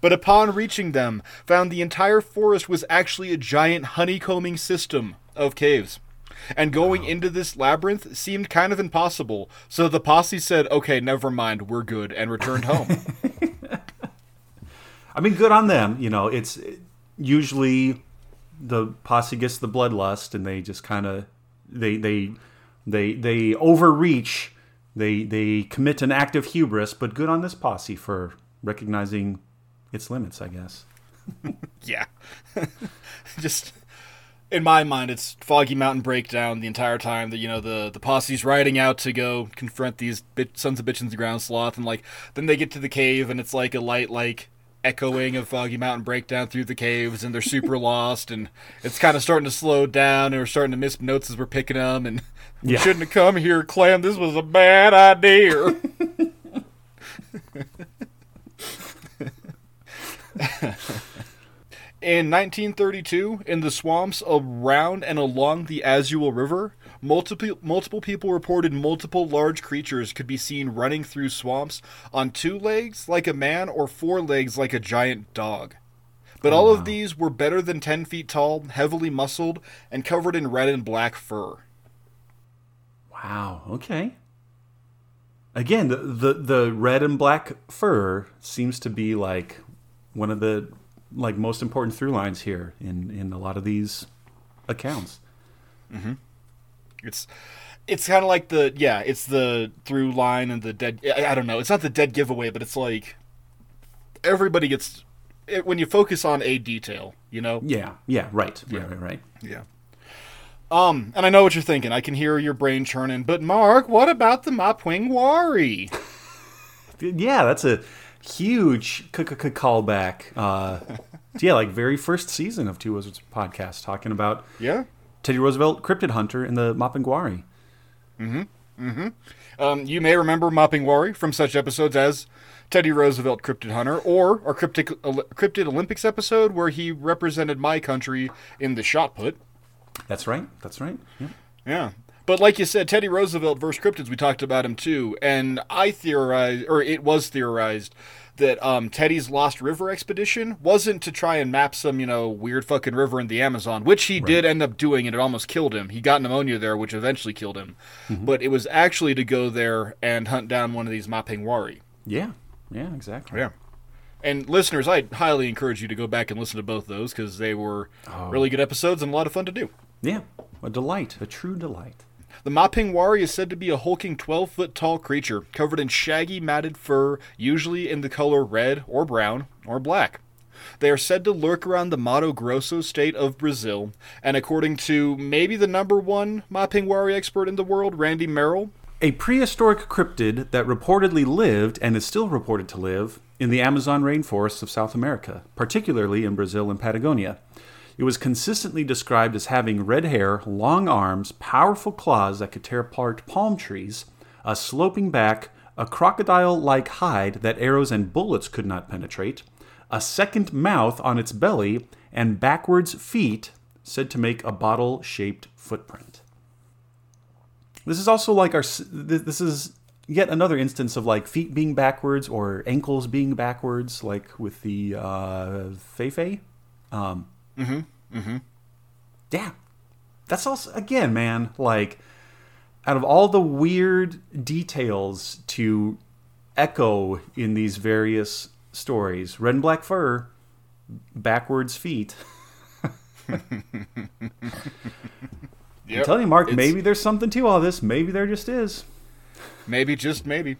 But upon reaching them, found the entire forest was actually a giant honeycombing system of caves. And going wow. into this labyrinth seemed kind of impossible. So the posse said, okay, never mind, we're good, and returned home. I mean, good on them. You know, it's usually the posse gets the bloodlust and they just kind of, they, they, they, they overreach. They they commit an act of hubris, but good on this posse for recognizing its limits, I guess. Yeah. Just, in my mind, it's Foggy Mountain Breakdown the entire time that, you know, the, the posse's riding out to go confront these bit, sons of bitchins the ground sloth, and, like, then they get to the cave, and it's, like, a light, like, echoing of Foggy Mountain Breakdown through the caves, and they're super lost, and it's kind of starting to slow down, and we're starting to miss notes as we're picking them, and... Yeah. We shouldn't have come here, Clem. This was a bad idea. In nineteen thirty-two, in the swamps around and along the Azul River, multiple multiple people reported multiple large creatures could be seen running through swamps on two legs like a man or four legs like a giant dog. But oh, all wow. of these were better than ten feet tall, heavily muscled, and covered in red and black fur. Wow, okay. Again, the, the the red and black fur seems to be like one of the like most important through lines here in, in a lot of these accounts. Mm-hmm. It's it's kind of like the yeah, it's the through line and the dead I, I don't know, it's not the dead giveaway, but it's like everybody gets it, when you focus on a detail, you know? Yeah, yeah, right. Yeah, yeah right, right. Yeah. Um, and I know what you're thinking. I can hear your brain churning. But Mark, what about the Mapinguari? Yeah, that's a huge c- c- callback. Uh, yeah, like very first season of Two Wizards podcast talking about yeah Teddy Roosevelt, Cryptid Hunter, and the Mapinguari. Mm-hmm. Mm-hmm. Um, you may remember Mapinguari from such episodes as Teddy Roosevelt, Cryptid Hunter, or our Cryptic, o- Cryptid Olympics episode where he represented my country in the shot put. That's right. That's right. Yeah. yeah. But like you said, Teddy Roosevelt versus cryptids, we talked about him too. And I theorized, or it was theorized, that um, Teddy's Lost River expedition wasn't to try and map some, you know, weird fucking river in the Amazon, which he right. did end up doing, and it almost killed him. He got pneumonia there, which eventually killed him. Mm-hmm. But it was actually to go there and hunt down one of these Mapinguari. Yeah. Yeah, exactly. Yeah. And listeners, I highly encourage you to go back and listen to both those because they were oh. really good episodes and a lot of fun to do. Yeah, a delight, a true delight. The Mapinguari is said to be a hulking twelve-foot tall creature covered in shaggy matted fur, usually in the color red or brown or black. They are said to lurk around the Mato Grosso state of Brazil, and according to maybe the number one Mapinguari expert in the world, Randy Merrill, a prehistoric cryptid that reportedly lived, and is still reported to live, in the Amazon rainforests of South America, particularly in Brazil and Patagonia. It was consistently described as having red hair, long arms, powerful claws that could tear apart palm trees, a sloping back, a crocodile-like hide that arrows and bullets could not penetrate, a second mouth on its belly, and backwards feet said to make a bottle-shaped footprint. This is also like our, this is yet another instance of like feet being backwards or ankles being backwards, like with the uh, Feifei. Um, mm-hmm. Mm-hmm. Yeah. That's also, again, man, like out of all the weird details to echo in these various stories, red and black fur, backwards feet. Yep, I'm telling you, Mark, maybe there's something to all this. Maybe there just is. Maybe, just maybe.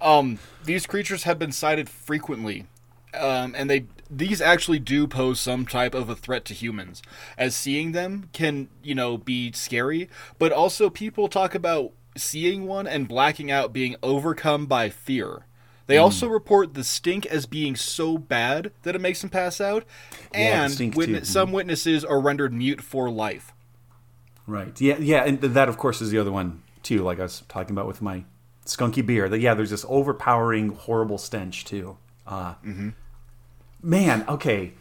Um, these creatures have been sighted frequently, um, and they these actually do pose some type of a threat to humans, as seeing them can, you know, be scary. But also, people talk about seeing one and blacking out, being overcome by fear. They mm. also report the stink as being so bad that it makes them pass out, yeah, and witness, some witnesses are rendered mute for life. Right. Yeah, yeah, and that, of course, is the other one, too, like I was talking about with my skunky beer. That, yeah, there's this overpowering, horrible stench, too. Uh, mm-hmm. Man, okay.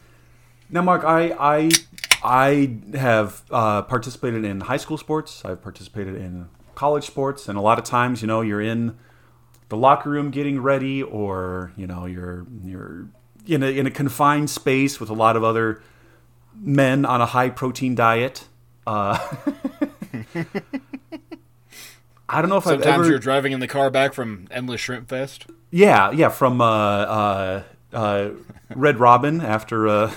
Now, Mark, I I, I have uh, participated in high school sports. I've participated in college sports. And a lot of times, you know, you're in the locker room getting ready, or, you know, you're you're in a, in a confined space with a lot of other men on a high-protein diet. Uh, I don't know if Sometimes I've ever... Sometimes you're driving in the car back from Endless Shrimp Fest? Yeah, yeah, from uh, uh, uh, Red Robin after uh,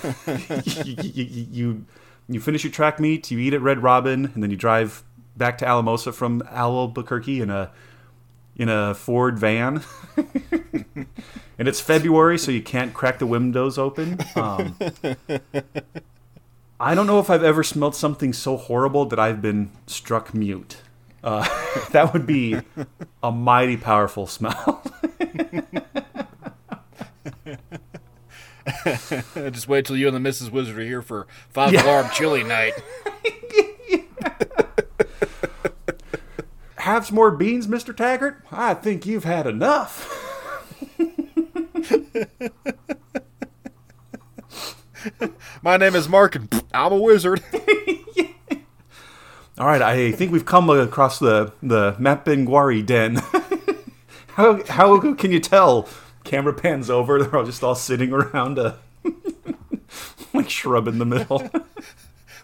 you, you, you, you finish your track meet, you eat at Red Robin, and then you drive back to Alamosa from Albuquerque in a, in a Ford van. And it's February, so you can't crack the windows open. Um I don't know if I've ever smelled something so horrible that I've been struck mute. Uh, that would be a mighty powerful smell. Just wait till you and the Missus Wizard are here for five yeah. alarm chili night. Have some more beans, Mister Taggart? I think you've had enough. My name is Mark, and I'm a wizard. Yeah. All right, I think we've come across the, the Mapinguari den. how how can you tell? Camera pans over, they're all just all sitting around a like shrub in the middle.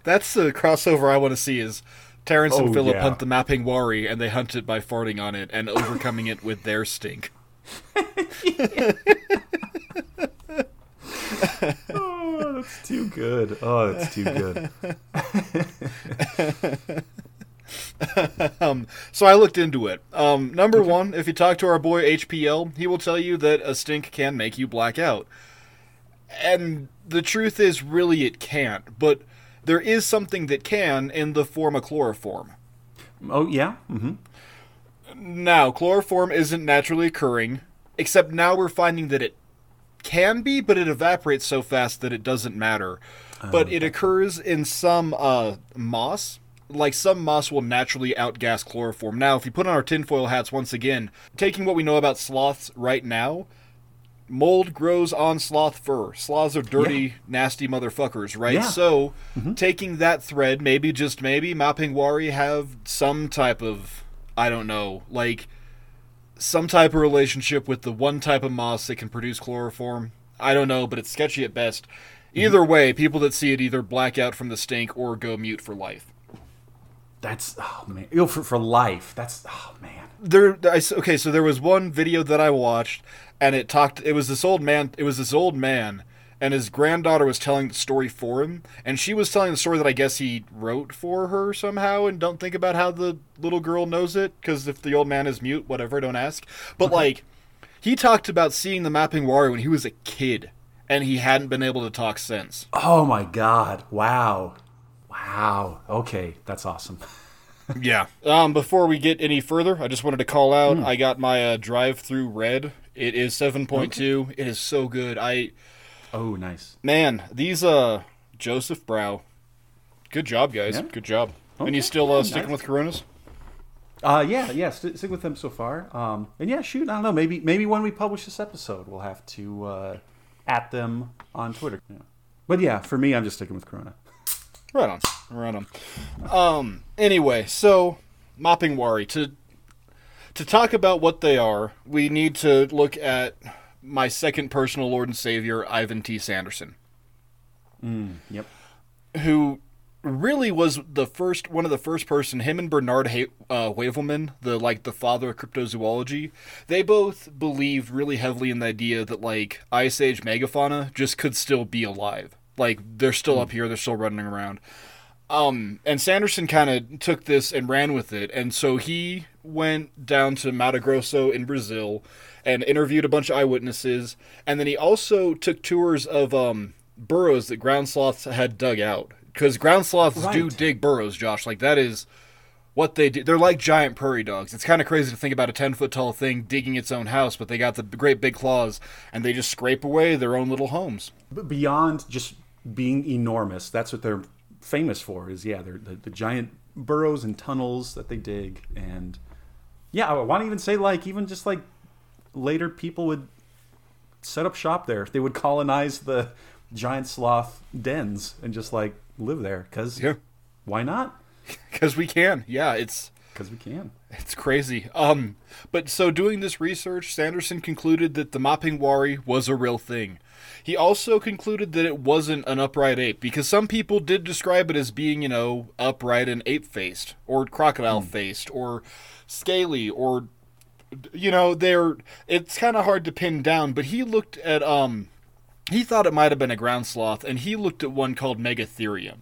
That's the crossover I want to see is Terrence oh, and Philip yeah. hunt the Mapinguari, and they hunt it by farting on it and overcoming it with their stink. Oh, that's too good. Oh, that's too good. um, so I looked into it. Um, number one, if you talk to our boy H P L, he will tell you that a stink can make you black out. And the truth is, really, it can't. But there is something that can in the form of chloroform. Oh, yeah? Mm-hmm. Now, chloroform isn't naturally occurring, except now we're finding that it can be, but it evaporates so fast that it doesn't matter. Oh, but it occurs in some uh, moss. Like, some moss will naturally outgas chloroform. Now, if you put on our tinfoil hats once again, taking what we know about sloths right now, mold grows on sloth fur. Sloths are dirty, yeah. nasty motherfuckers, right? Yeah. So, mm-hmm. taking that thread, maybe, just maybe, Mapinguari have some type of, I don't know, like... some type of relationship with the one type of moss that can produce chloroform. I don't know, but it's sketchy at best. Either way, people that see it either black out from the stink or go mute for life. That's, oh man, you know, for, for life. That's, oh man. There, I, okay, so there was one video that I watched, and it talked, it was this old man, it was this old man, and his granddaughter was telling the story for him, and she was telling the story that I guess he wrote for her somehow, and don't think about how the little girl knows it, because if the old man is mute, whatever, don't ask. But, mm-hmm. like, he talked about seeing the Mapinguari when he was a kid, and he hadn't been able to talk since. Oh, my God. Wow. Wow. Okay, that's awesome. Yeah. Um. Before we get any further, I just wanted to call out, mm. I got my uh, drive-through red. It is seven point two. Okay. It is so good. I... Oh, nice. Man, these, uh, Joseph Brau. Good job, guys. Yeah. Good job. Okay. And you still, uh, sticking nice. with Coronas? Uh, yeah, yeah, st- stick with them so far. Um, and yeah, shoot, I don't know, maybe, maybe when we publish this episode, we'll have to, uh, at them on Twitter. Yeah. But yeah, for me, I'm just sticking with Corona. Right on. Right on. Um, anyway, so, Mapinguari, to... to talk about what they are, we need to look at my second personal Lord and Savior, Ivan T. Sanderson. Mm, yep. Who really was the first, one of the first person, him and Bernard Hay- uh, Wavelman, the, like, the father of cryptozoology, they both believed really heavily in the idea that, like, Ice Age megafauna just could still be alive. Like, they're still mm. up here, they're still running around. Um, and Sanderson kind of took this and ran with it, and so he went down to Mato Grosso in Brazil and interviewed a bunch of eyewitnesses, and then he also took tours of um, burrows that ground sloths had dug out, because ground sloths right. do dig burrows, Josh. Like, that is what they do. They're like giant prairie dogs. It's kind of crazy to think about a ten-foot-tall thing digging its own house, but they got the great big claws, and they just scrape away their own little homes. But beyond just being enormous, that's what they're famous for, is yeah they're the, the giant burrows and tunnels that they dig. And yeah I want to even say, like, even just like later people would set up shop there. They would colonize the giant sloth dens and just like live there, because yeah. why not? Because we can. Yeah it's because we can. It's crazy. Um but so doing this research, Sanderson concluded that the Mapinguari was a real thing. He also concluded that it wasn't an upright ape, because some people did describe it as being, you know, upright and ape-faced, or crocodile-faced, mm. or scaly, or, you know, they're, it's kind of hard to pin down, but he looked at, um, he thought it might have been a ground sloth, and he looked at one called Megatherium.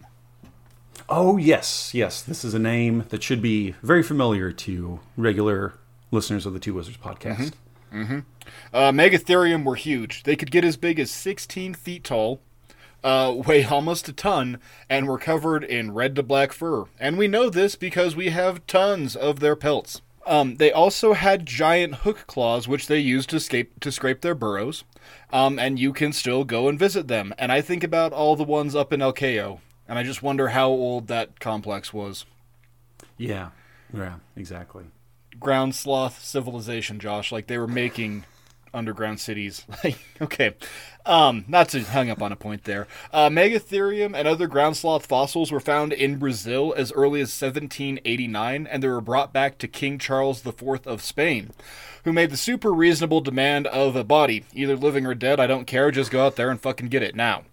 Oh, yes, yes, this is a name that should be very familiar to regular listeners of the Two Wizards podcast. Mm-hmm. Mm-hmm. Uh, Megatherium were huge. They could get as big as sixteen feet tall, uh, weigh almost a ton, and were covered in red to black fur. And we know this because we have tons of their pelts. Um, they also had giant hook claws, which they used to, escape, to scrape their burrows. Um, and you can still go and visit them. And I think about all the ones up in El Cayo, and I just wonder how old that complex was. Yeah, yeah, exactly. Ground sloth civilization, Josh. Like, they were making underground cities. Like, okay. Um, not to hang up on a point there. Uh, Megatherium and other ground sloth fossils were found in Brazil as early as seventeen eighty-nine, and they were brought back to King Charles the Fourth of Spain, who made the super reasonable demand of a body. Either living or dead, I don't care. Just go out there and fucking get it now.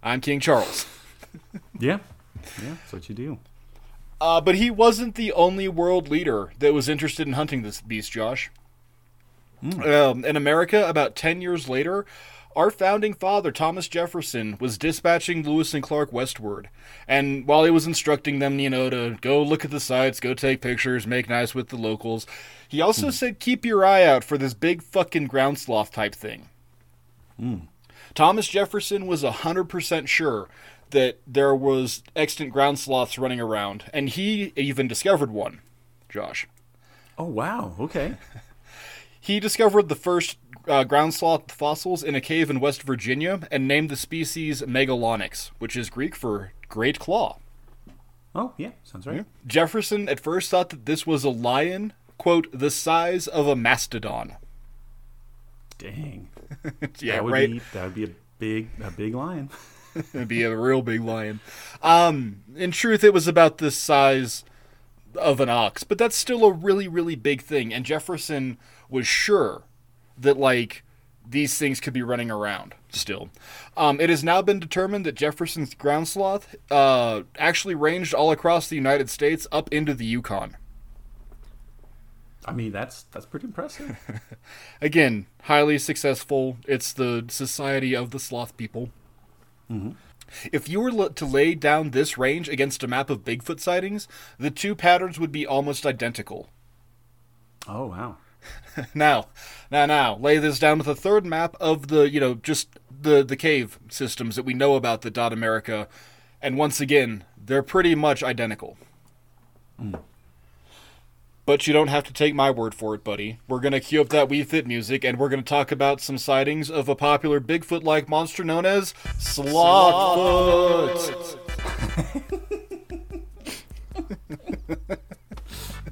I'm King Charles. Yeah. Yeah, that's what you do. Uh, but he wasn't the only world leader that was interested in hunting this beast, Josh. Mm. Um, in America, about ten years later, our founding father, Thomas Jefferson, was dispatching Lewis and Clark westward. And while he was instructing them, you know, to go look at the sites, go take pictures, make nice with the locals, he also mm. said, keep your eye out for this big fucking ground sloth type thing. Mm. Thomas Jefferson was one hundred percent sure that there was extant ground sloths running around, and he even discovered one, Josh. Oh, wow. Okay. He discovered the first uh, ground sloth fossils in a cave in West Virginia and named the species Megalonyx, which is Greek for great claw. Oh, yeah. Sounds right. Yeah. Jefferson at first thought that this was a lion, quote, the size of a mastodon. Dang. Yeah, that would right? Be, that would be a big, a big lion. It'd be a real big lion. Um, in truth, it was about the size of an ox, but that's still a really, really big thing. And Jefferson was sure that, like, these things could be running around still. Um, it has now been determined that Jefferson's ground sloth uh, actually ranged all across the United States up into the Yukon. I mean, that's that's pretty impressive. Again, highly successful. It's the Society of the Sloth People. Mm-hmm. If you were to lay down this range against a map of Bigfoot sightings, the two patterns would be almost identical. Oh, wow. Now, now, now, lay this down with a third map of the, you know, just the, the cave systems that we know about that dot America, and once again, they're pretty much identical. Mm. But you don't have to take my word for it, buddy. We're going to cue up that We Fit music, and we're going to talk about some sightings of a popular Bigfoot-like monster known as Slotfoot.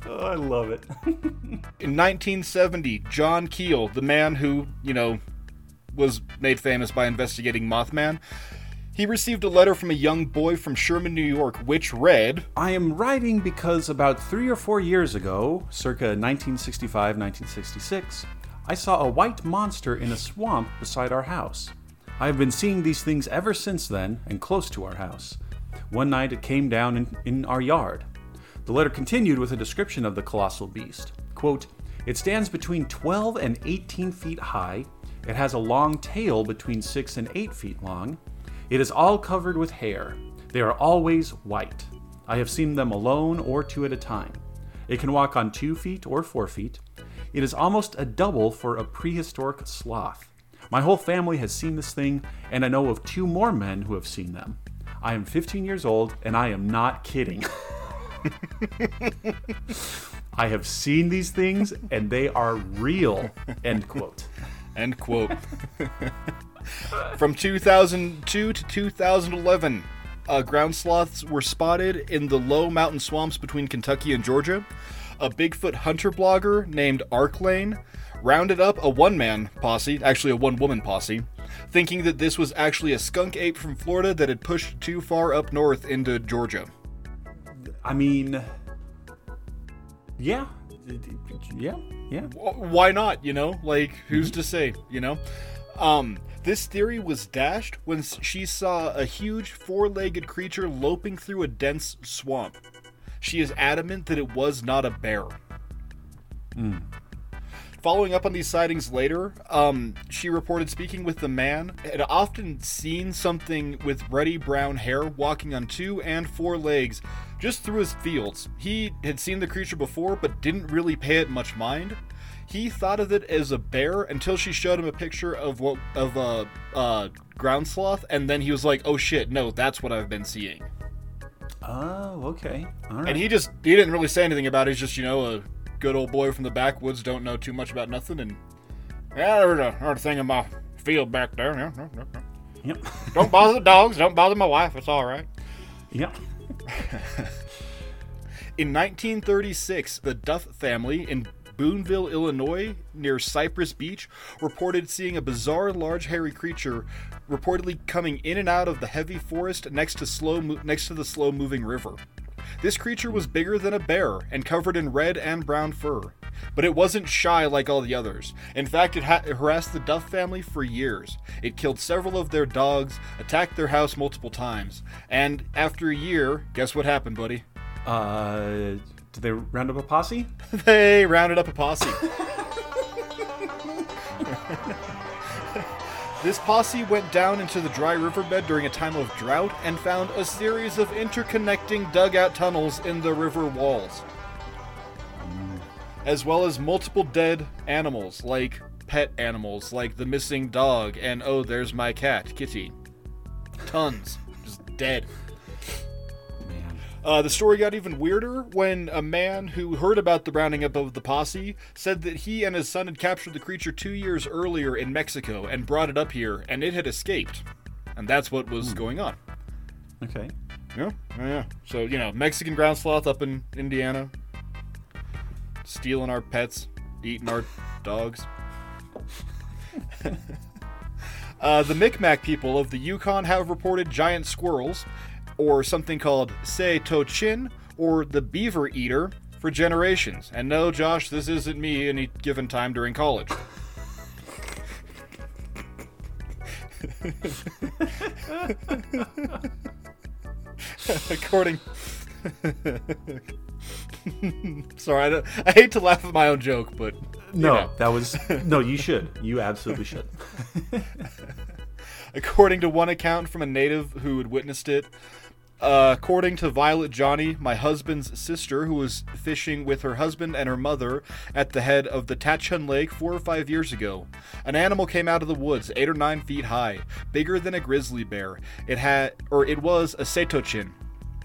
Oh, I love it. In nineteen seventy, John Keel, the man who, you know, was made famous by investigating Mothman, he received a letter from a young boy from Sherman, New York, which read, I am writing because about three or four years ago, circa nineteen sixty-five, nineteen sixty-six, I saw a white monster in a swamp beside our house. I have been seeing these things ever since then and close to our house. One night it came down in, in our yard. The letter continued with a description of the colossal beast. Quote, it stands between twelve and eighteen feet high. It has a long tail between six and eight feet long. It is all covered with hair. They are always white. I have seen them alone or two at a time. It can walk on two feet or four feet. It is almost a double for a prehistoric sloth. My whole family has seen this thing, and I know of two more men who have seen them. I am fifteen years old, and I am not kidding. I have seen these things, and they are real. End quote. End quote. From two thousand two to twenty eleven, uh, ground sloths were spotted in the low mountain swamps between Kentucky and Georgia. A Bigfoot hunter blogger named Arklane rounded up a one-man posse, actually a one-woman posse, thinking that this was actually a skunk ape from Florida that had pushed too far up north into Georgia. I mean, yeah, yeah, yeah. Why not, you know? Like, who's to say, you know? Um, this theory was dashed when she saw a huge four-legged creature loping through a dense swamp. She is adamant that it was not a bear. Mm. Following up on these sightings later, um, she reported speaking with the man had often seen something with ruddy brown hair walking on two and four legs just through his fields. He had seen the creature before, but didn't really pay it much mind. He thought of it as a bear until she showed him a picture of what of a uh, ground sloth, and then he was like, "Oh shit, no, that's what I've been seeing." Oh, okay. All right. And he just he didn't really say anything about it. He's just, you know, a good old boy from the backwoods, don't know too much about nothing, and yeah, there's a, there's a thing in my field back there. Yeah, yeah, yeah. Yep. Don't bother the dogs. Don't bother my wife. It's all right. Yep. In nineteen thirty-six, the Duff family in Boonville, Illinois, near Cypress Beach, reported seeing a bizarre large hairy creature reportedly coming in and out of the heavy forest next to slow mo- next to the slow moving river. This creature was bigger than a bear and covered in red and brown fur, but it wasn't shy like all the others. In fact, it, ha- it harassed the Duff family for years. It killed several of their dogs, attacked their house multiple times, and after a year, guess what happened, buddy? Uh, did they round up a posse? They rounded up a posse. This posse went down into the dry riverbed during a time of drought and found a series of interconnecting dugout tunnels in the river walls, as well as multiple dead animals, like pet animals, like the missing dog, and oh, there's my cat, Kitty. Tons. Just dead. Uh, the story got even weirder when a man who heard about the rounding up of the posse said that he and his son had captured the creature two years earlier in Mexico and brought it up here, and it had escaped. And that's what was mm. going on. Okay. Yeah, yeah. So, you know, Mexican ground sloth up in Indiana, stealing our pets, eating our dogs. uh, the Micmac people of the Yukon have reported giant squirrels, or something called Se Tochin, or the beaver eater, for generations. And no, Josh, this isn't me any given time during college. According... Sorry, I, don't, I hate to laugh at my own joke, but... No, know. that was... No, you should. You absolutely should. According to one account from a native who had witnessed it, Uh, according to Violet Johnny, my husband's sister, who was fishing with her husband and her mother at the head of the Tachun Lake four or five years ago, an animal came out of the woods eight or nine feet high, bigger than a grizzly bear. It had, or it was a Setochin,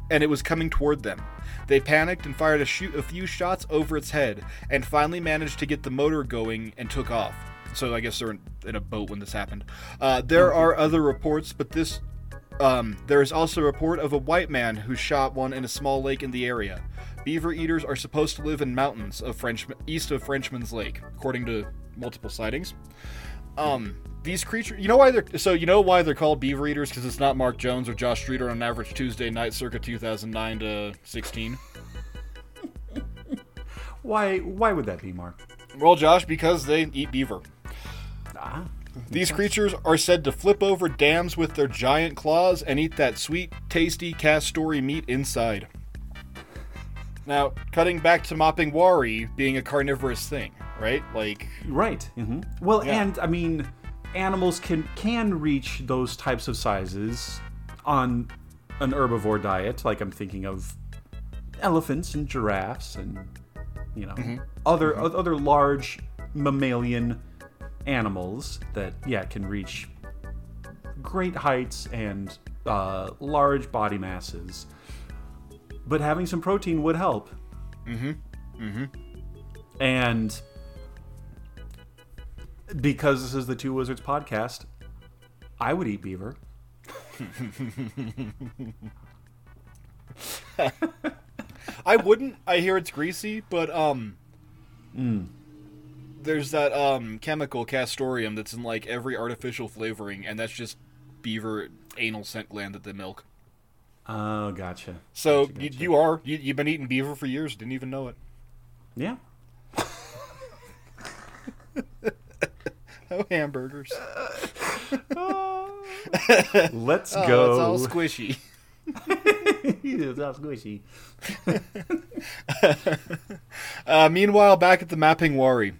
and it was coming toward them. They panicked and fired a, shoot, a few shots over its head, and finally managed to get the motor going and took off. So I guess they're in, in a boat when this happened. Uh, there are other reports, but this... Um, there is also a report of a white man who shot one in a small lake in the area. Beaver eaters are supposed to live in mountains of French, east of Frenchman's Lake, according to multiple sightings. Um, these creatures, you know why they're so you know why they're called Beaver Eaters? Because it's not Mark Jones or Josh Streeter on an average Tuesday night circa two thousand nine to sixteen. Why? Why would that be, Mark? Well, Josh, because they eat beaver. Ah. These creatures are said to flip over dams with their giant claws and eat that sweet, tasty, cast-story meat inside. Now, cutting back to Mapinguari being a carnivorous thing, right? Like, right. Mm-hmm. Well, yeah. And, I mean, animals can, can reach those types of sizes on an herbivore diet. Like, I'm thinking of elephants and giraffes and, you know, mm-hmm. other mm-hmm. other large mammalian animals that, yeah, can reach great heights and uh, large body masses. But having some protein would help. Mm-hmm. Mm-hmm. And because this is the Two Wizards podcast, I would eat beaver. I wouldn't. I hear it's greasy, but um, mm. there's that um chemical castoreum that's in like every artificial flavoring, and that's just beaver anal scent gland that they milk. Oh, gotcha. So gotcha, gotcha. You, you are you, you've been eating beaver for years, didn't even know it. Yeah. Oh, hamburgers. Oh. Let's oh, go. It's all squishy. It's all squishy. uh, meanwhile, back at the Mapinguari,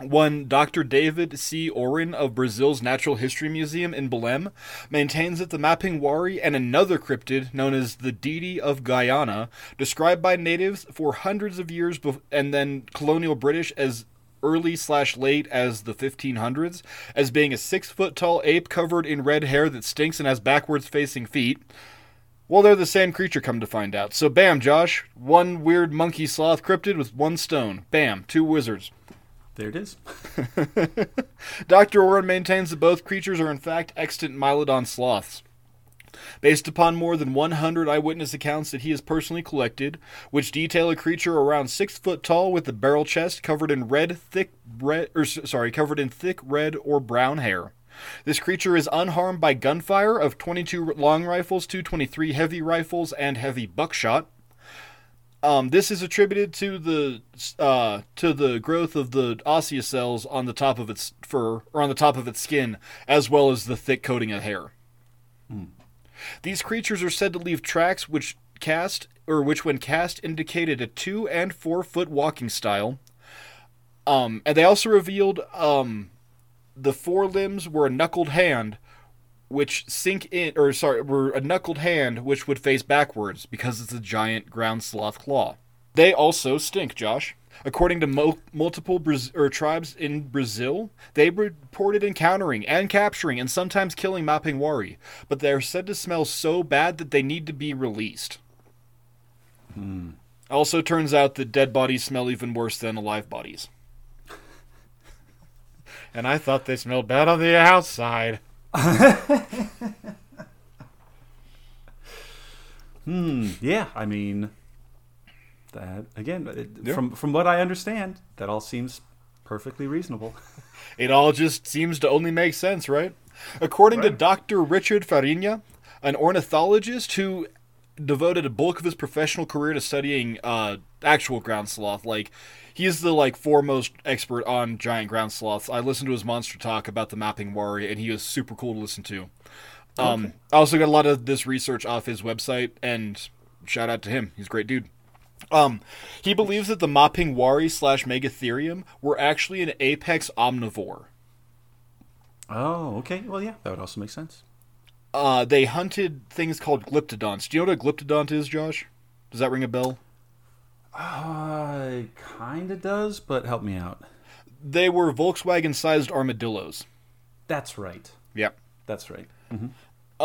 one Doctor David C. Oren of Brazil's Natural History Museum in Belém maintains that the Mapinguari and another cryptid known as the Didi of Guyana, described by natives for hundreds of years be- and then colonial British as early slash late as the fifteen hundreds, as being a six-foot-tall ape covered in red hair that stinks and has backwards-facing feet. Well, they're the same creature, come to find out. So, bam, Josh. One weird monkey sloth cryptid with one stone. Bam, Two Wizards. There it is. Doctor Oren maintains that both creatures are, in fact, extant Mylodon sloths. Based upon more than one hundred eyewitness accounts that he has personally collected, which detail a creature around six foot tall with a barrel chest covered in red, thick red, or sorry, covered in thick red or brown hair. This creature is unharmed by gunfire of twenty-two long rifles, two twenty-three heavy rifles, and heavy buckshot. Um, this is attributed to the uh, to the growth of the osseous cells on the top of its fur or on the top of its skin, as well as the thick coating of hair. Mm. These creatures are said to leave tracks which cast or which, when cast, indicated a two and four foot walking style. Um, and they also revealed. Um, The forelimbs were a knuckled hand, which sink in, or sorry, were a knuckled hand which would face backwards because it's a giant ground sloth claw. They also stink, Josh. According to mo- multiple Braz- or tribes in Brazil, they reported encountering and capturing and sometimes killing Mapinguari, but they are said to smell so bad that they need to be released. Hmm. Also, turns out that dead bodies smell even worse than alive bodies. And I thought they smelled bad on the outside. hmm. Yeah. I mean, that again. It, yeah. From from what I understand, that all seems perfectly reasonable. It all just seems to only make sense, right? According right. to Doctor Richard Farinha, an ornithologist who devoted a bulk of his professional career to studying uh, actual ground sloth, like. He's the, like, foremost expert on giant ground sloths. I listened to his monster talk about the Mapinguari, and he was super cool to listen to. Um, okay. I also got a lot of this research off his website, and shout out to him. He's a great dude. Um, he believes that the Mapinguari slash Megatherium were actually an apex omnivore. Oh, okay. Well, yeah, that would also make sense. Uh, they hunted things called glyptodonts. Do you know what a glyptodont is, Josh? Does that ring a bell? Uh, it kind of does, but help me out. They were Volkswagen-sized armadillos. That's right. Yep. That's right. Mm-hmm.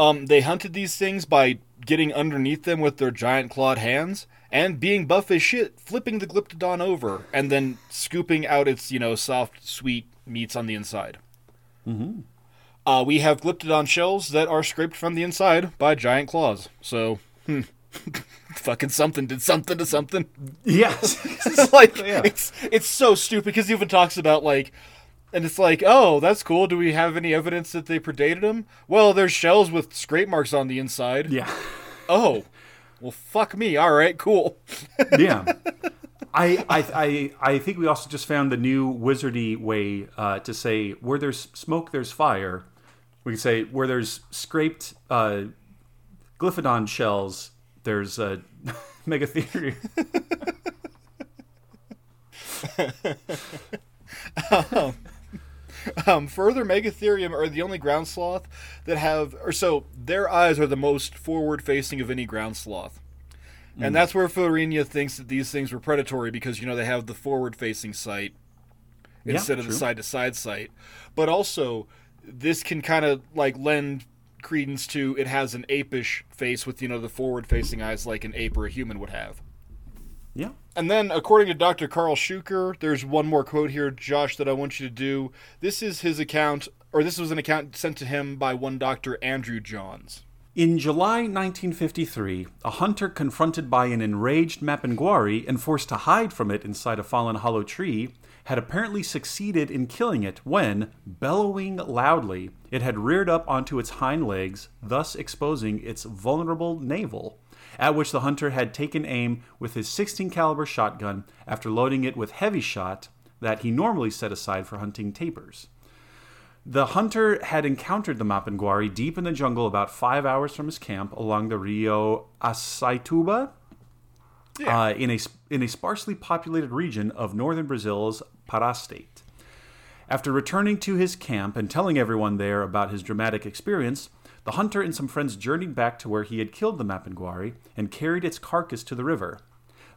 Um, they hunted these things by getting underneath them with their giant clawed hands and being buff as shit, flipping the glyptodon over and then scooping out its, you know, soft, sweet meats on the inside. Mm-hmm. Uh, we have glyptodon shells that are scraped from the inside by giant claws. So, hmm. Fucking something did something to something. Yes. It's like yeah. it's it's so stupid because he even talks about like And it's like, oh, that's cool. Do we have any evidence that they predated him? Well, there's shells with scrape marks on the inside. Yeah. Oh, well, fuck me. All right, cool. Yeah. I, I I I think we also just found the new wizardy way uh, to say, where there's smoke, there's fire. We can say, where there's scraped uh, glyphodon shells, there's uh, Megatherium. um, um, further, Megatherium are the only ground sloth that have, or so their eyes are the most forward-facing of any ground sloth. And that's where Florinia thinks that these things were predatory because, you know, they have the forward-facing sight instead yeah, of true. the side-to-side sight. But also, this can kind of, like, lend credence to it has an apish face with, you know, the forward-facing eyes like an ape or a human would have. Yeah. And then, according to Doctor Carl Shuker, there's one more quote here, Josh, that I want you to do. This is his account, or this was an account sent to him by one Doctor Andrew Johns. In July nineteen fifty-three, a hunter confronted by an enraged Mapinguari and forced to hide from it inside a fallen hollow tree had apparently succeeded in killing it when, bellowing loudly, it had reared up onto its hind legs, thus exposing its vulnerable navel, at which the hunter had taken aim with his sixteen caliber shotgun after loading it with heavy shot that he normally set aside for hunting tapirs. The hunter had encountered the Mapinguari deep in the jungle about five hours from his camp along the Rio Aceituba yeah. uh, in, a, in a sparsely populated region of northern Brazil's Pará state. After returning to his camp and telling everyone there about his dramatic experience, the hunter and some friends journeyed back to where he had killed the Mapinguari and carried its carcass to the river.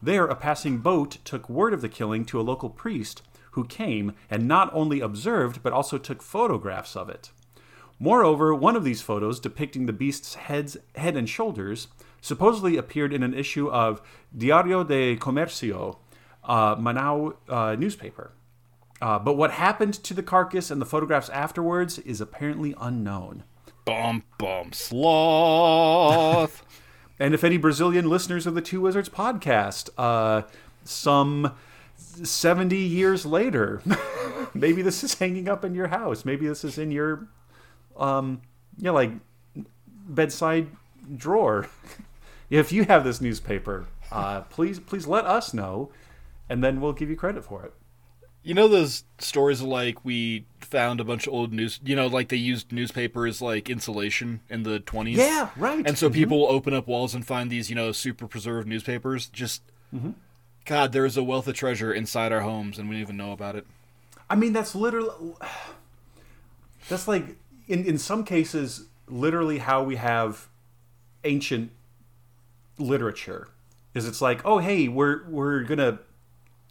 There, a passing boat took word of the killing to a local priest who came and not only observed, but also took photographs of it. Moreover, one of these photos, depicting the beast's heads, head and shoulders, supposedly appeared in an issue of Diario de Comercio, uh, Manaus uh, newspaper. Uh, but what happened to the carcass and the photographs afterwards is apparently unknown. Bum, bum, sloth! And if any Brazilian listeners of the Two Wizards podcast, uh, some... seventy years later, maybe this is hanging up in your house. Maybe this is in your, um, you know, like bedside drawer. If you have this newspaper, uh, please, please let us know, and then we'll give you credit for it. You know those stories like we found a bunch of old news. You know, like they used newspaper as like insulation in the twenties. Yeah, right. And so mm-hmm. people open up walls and find these, you know, super preserved newspapers. Just. Mm-hmm. God, there is a wealth of treasure inside our homes, and we don't even know about it. I mean, that's literally... That's like, in, in some cases, literally how we have ancient literature. Is it's like, oh, hey, we're we're going to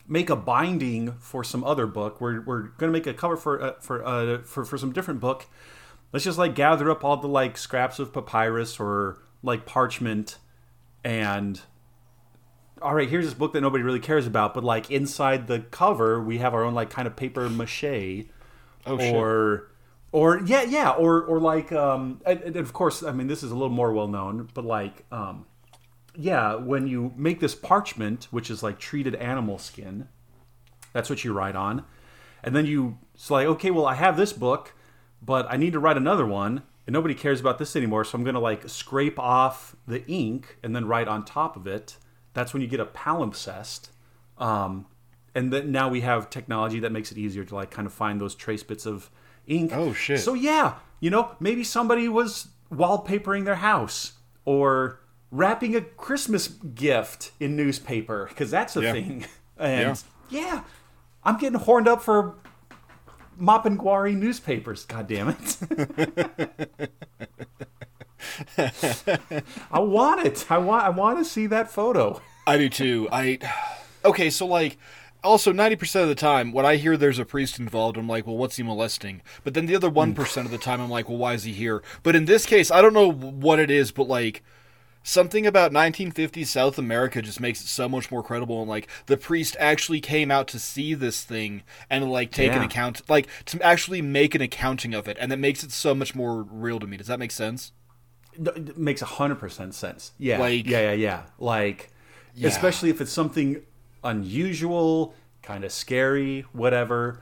make a binding for some other book. We're we're going to make a cover for uh, for, uh, for for some different book. Let's just, like, gather up all the, like, scraps of papyrus or, like, parchment and... all right, here's this book that nobody really cares about, but like inside the cover, we have our own like kind of paper mache, oh, or, shit. or yeah, yeah, or or like, um, and, and of course, I mean, this is a little more well known, but like, um, yeah, when you make this parchment, which is like treated animal skin, that's what you write on, and then you it's like, okay, well, I have this book, but I need to write another one, and nobody cares about this anymore, so I'm gonna like scrape off the ink and then write on top of it. That's when you get a palimpsest. Um, and then now we have technology that makes it easier to like kind of find those trace bits of ink. Oh, shit. So, yeah, you know, maybe somebody was wallpapering their house or wrapping a Christmas gift in newspaper because that's a yeah. thing. And, yeah. yeah, I'm getting horned up for Mapinguari newspapers, goddammit. I want it. I want I want to see that photo. I do too. I Okay, so like also ninety percent of the time when I hear there's a priest involved, I'm like, "Well, what's he molesting?" But then the other one percent of the time I'm like, "Well, why is he here?" But in this case, I don't know what it is, but like something about nineteen fifties South America just makes it so much more credible, and like the priest actually came out to see this thing and like take yeah. an account like to actually make an accounting of it, and that makes it so much more real to me. Does that make sense? It makes one hundred percent sense. Yeah. Like, yeah, yeah, yeah. Like, yeah. especially if it's something unusual, kind of scary, whatever.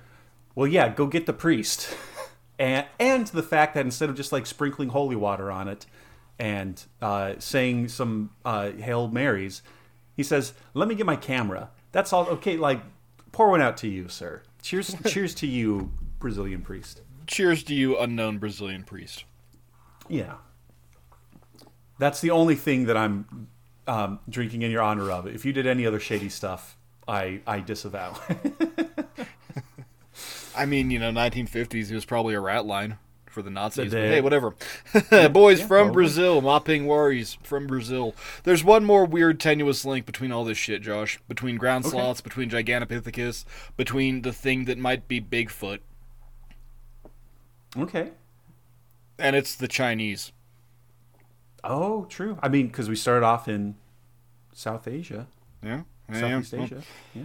well, yeah, go get the priest. and, and the fact that instead of just like sprinkling holy water on it and uh, saying some uh, Hail Marys, he says, let me get my camera. That's all. Okay, like, pour one out to you, sir. Cheers, cheers to you, Brazilian priest. Cheers to you, unknown Brazilian priest. Yeah. That's the only thing that I'm um, drinking in your honor of. If you did any other shady stuff, I, I disavow. I mean, you know, nineteen fifties, he was probably a rat line for the Nazis. But hey, whatever. Boys, yeah, from probably. Brazil. Mapinguari's from Brazil. There's one more weird, tenuous link between all this shit, Josh. Between ground okay. sloths, between Gigantopithecus, between the thing that might be Bigfoot. Okay. And it's the Chinese. Oh, true. I mean, because we started off in South Asia. Yeah. yeah Southeast yeah. Asia. Yeah.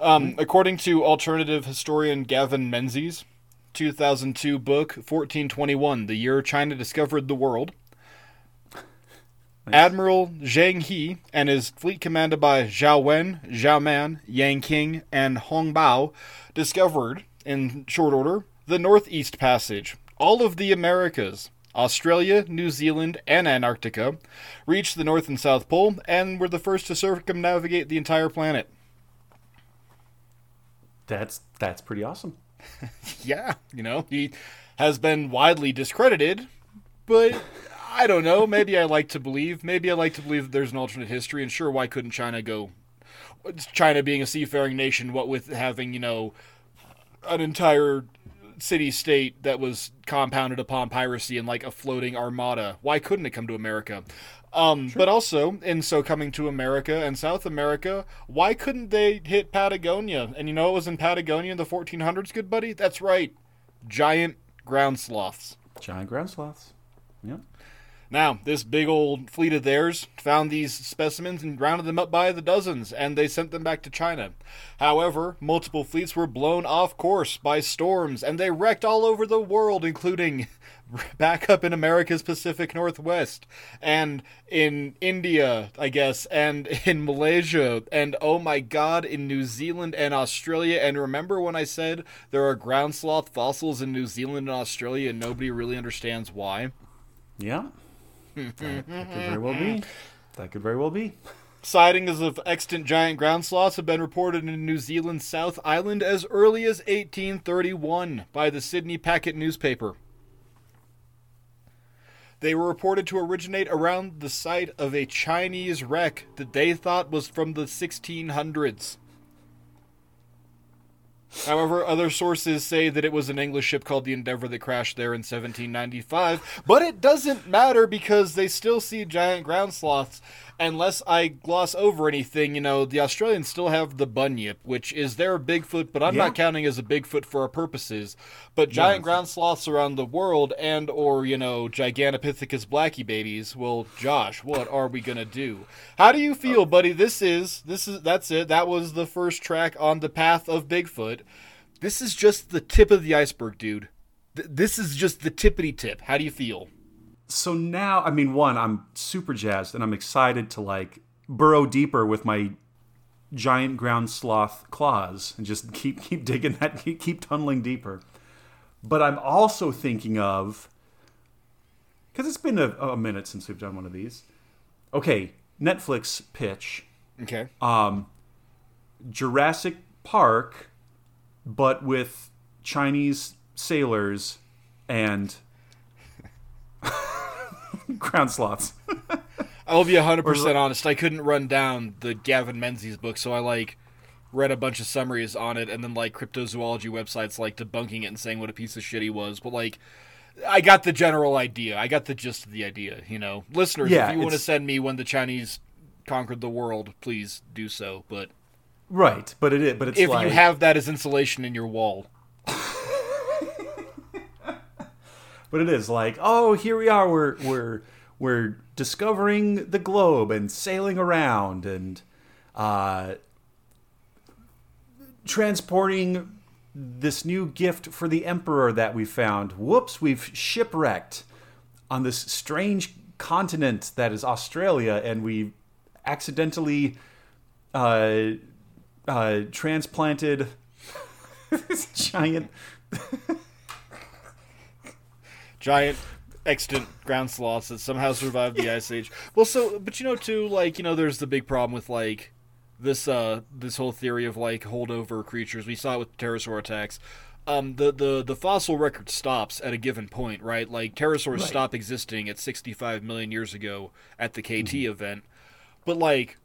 Um, according to alternative historian Gavin Menzies, two thousand two book, fourteen twenty-one, The Year China Discovered the World, nice. Admiral Zhang He and his fleet commanded by Zhao Wen, Zhao Man, Yang Qing, and Hong Bao discovered, in short order, the Northeast Passage, all of the Americas, Australia, New Zealand, and Antarctica, reached the North and South Pole, and were the first to circumnavigate the entire planet. That's that's pretty awesome. Yeah, you know, he has been widely discredited, but I don't know. Maybe I like to believe. Maybe I like to believe that there's an alternate history. And sure, why couldn't China go? China being a seafaring nation, what with having, you know, an entire city-state that was compounded upon piracy and like a floating armada. Why couldn't it come to America? Um, sure. But also, in so coming to America and South America, why couldn't they hit Patagonia? And you know it was in Patagonia in the fourteen hundreds, good buddy? That's right. Giant ground sloths. Giant ground sloths. Yep. Now, this big old fleet of theirs found these specimens and rounded them up by the dozens, and they sent them back to China. However, multiple fleets were blown off course by storms, and they wrecked all over the world, including back up in America's Pacific Northwest, and in India, I guess, and in Malaysia, and oh my god, in New Zealand and Australia. And remember when I said there are ground sloth fossils in New Zealand and Australia, and nobody really understands why? Yeah. That, that could very well be. That could very well be. Sightings of extant giant ground sloths have been reported in New Zealand's South Island as early as eighteen thirty-one by the Sydney Packet newspaper. They were reported to originate around the site of a Chinese wreck that they thought was from the sixteen hundreds. However, other sources say that it was an English ship called the Endeavour that crashed there in seventeen ninety-five, but it doesn't matter because they still see giant ground sloths. Unless I gloss over anything, you know, the Australians still have the bunyip, which is their Bigfoot, but I'm yeah. not counting as a Bigfoot for our purposes. But giant yeah. ground sloths around the world and or, you know, Gigantopithecus blacki babies. Well, Josh, what are we going to do? How do you feel, buddy? This is, this is, that's it. That was the first track on the path of Bigfoot. This is just the tip of the iceberg, dude. Th- this is just the tippity tip. How do you feel? So now, I mean, one, I'm super jazzed and I'm excited to like burrow deeper with my giant ground sloth claws and just keep keep digging that, keep, keep tunneling deeper. But I'm also thinking of, because it's been a, a minute since we've done one of these. Okay, Netflix pitch. Okay. Um, Jurassic Park, but with Chinese sailors and ground sloths. I'll be one hundred percent honest. I couldn't run down the Gavin Menzies book, so I like read a bunch of summaries on it and then like cryptozoology websites like debunking it and saying what a piece of shit he was. But like, I got the general idea. I got the gist of the idea, you know. Listeners, yeah, if you want to send me when the Chinese conquered the world, please do so. But right, but it is, but it's if like, you have that as insulation in your wall. But it is like, oh, here we are, we're we're we're discovering the globe and sailing around and uh, transporting this new gift for the emperor that we found. Whoops, we've shipwrecked on this strange continent that is Australia, and we accidentally uh, uh, transplanted This giant... giant... extant ground sloths that somehow survived the Ice Age. Well, so, but you know, too, like, you know, there's the big problem with, like, this uh, this whole theory of, like, holdover creatures. We saw it with pterosaur attacks. Um, the, the, the fossil record stops at a given point, right? Like, pterosaurs right. stop existing at sixty-five million years ago at the K T mm-hmm. event. But, like,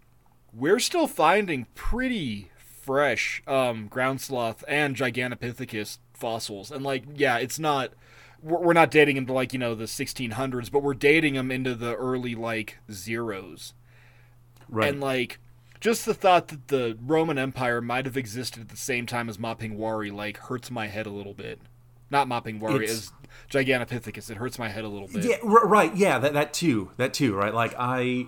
we're still finding pretty fresh um, ground sloth and Gigantopithecus fossils. And, like, yeah, it's not... We're not dating them to, like, you know, the sixteen hundreds, but we're dating them into the early, like, zeros. Right. And, like, just the thought that the Roman Empire might have existed at the same time as Mapinguari, like, hurts my head a little bit. Not Mapinguari, as Gigantopithecus. It hurts my head a little bit. Yeah, r- right, yeah, that, that too. That too, right? Like, I...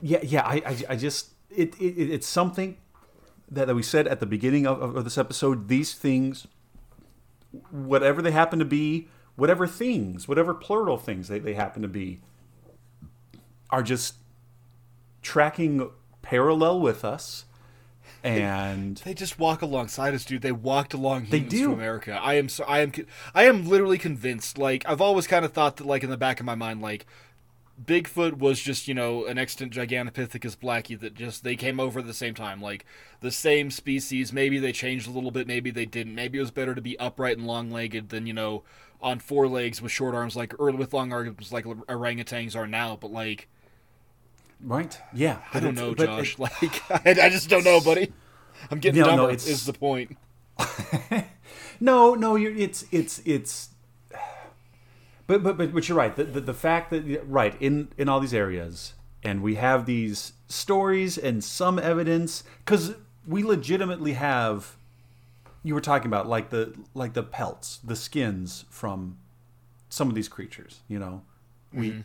yeah, yeah, I, I, I just... It, it It's something... that we said at the beginning of, of this episode, these things, whatever they happen to be, whatever things, whatever plural things they, they happen to be, are just tracking parallel with us. And they, they just walk alongside us, dude. They walked along humans to America. I am so, I am, I am literally convinced. Like, I've always kind of thought that, like, in the back of my mind, like, Bigfoot was just, you know, an extant Gigantopithecus blacki that just, they came over at the same time. Like, the same species. Maybe they changed a little bit. Maybe they didn't. Maybe it was better to be upright and long-legged than, you know, on four legs with short arms, like, or with long arms like orangutans are now. But, like... Right? Yeah. I don't know, Josh. It, like, I, I just don't know, buddy. I'm getting no, dumber, no, is the point. no, no, you're, it's, it's, it's... But, but but but you're right. The, the the fact that right in in all these areas, and we have these stories and some evidence, because we legitimately have. You were talking about like the like the pelts, the skins from some of these creatures. You know, we mm-hmm.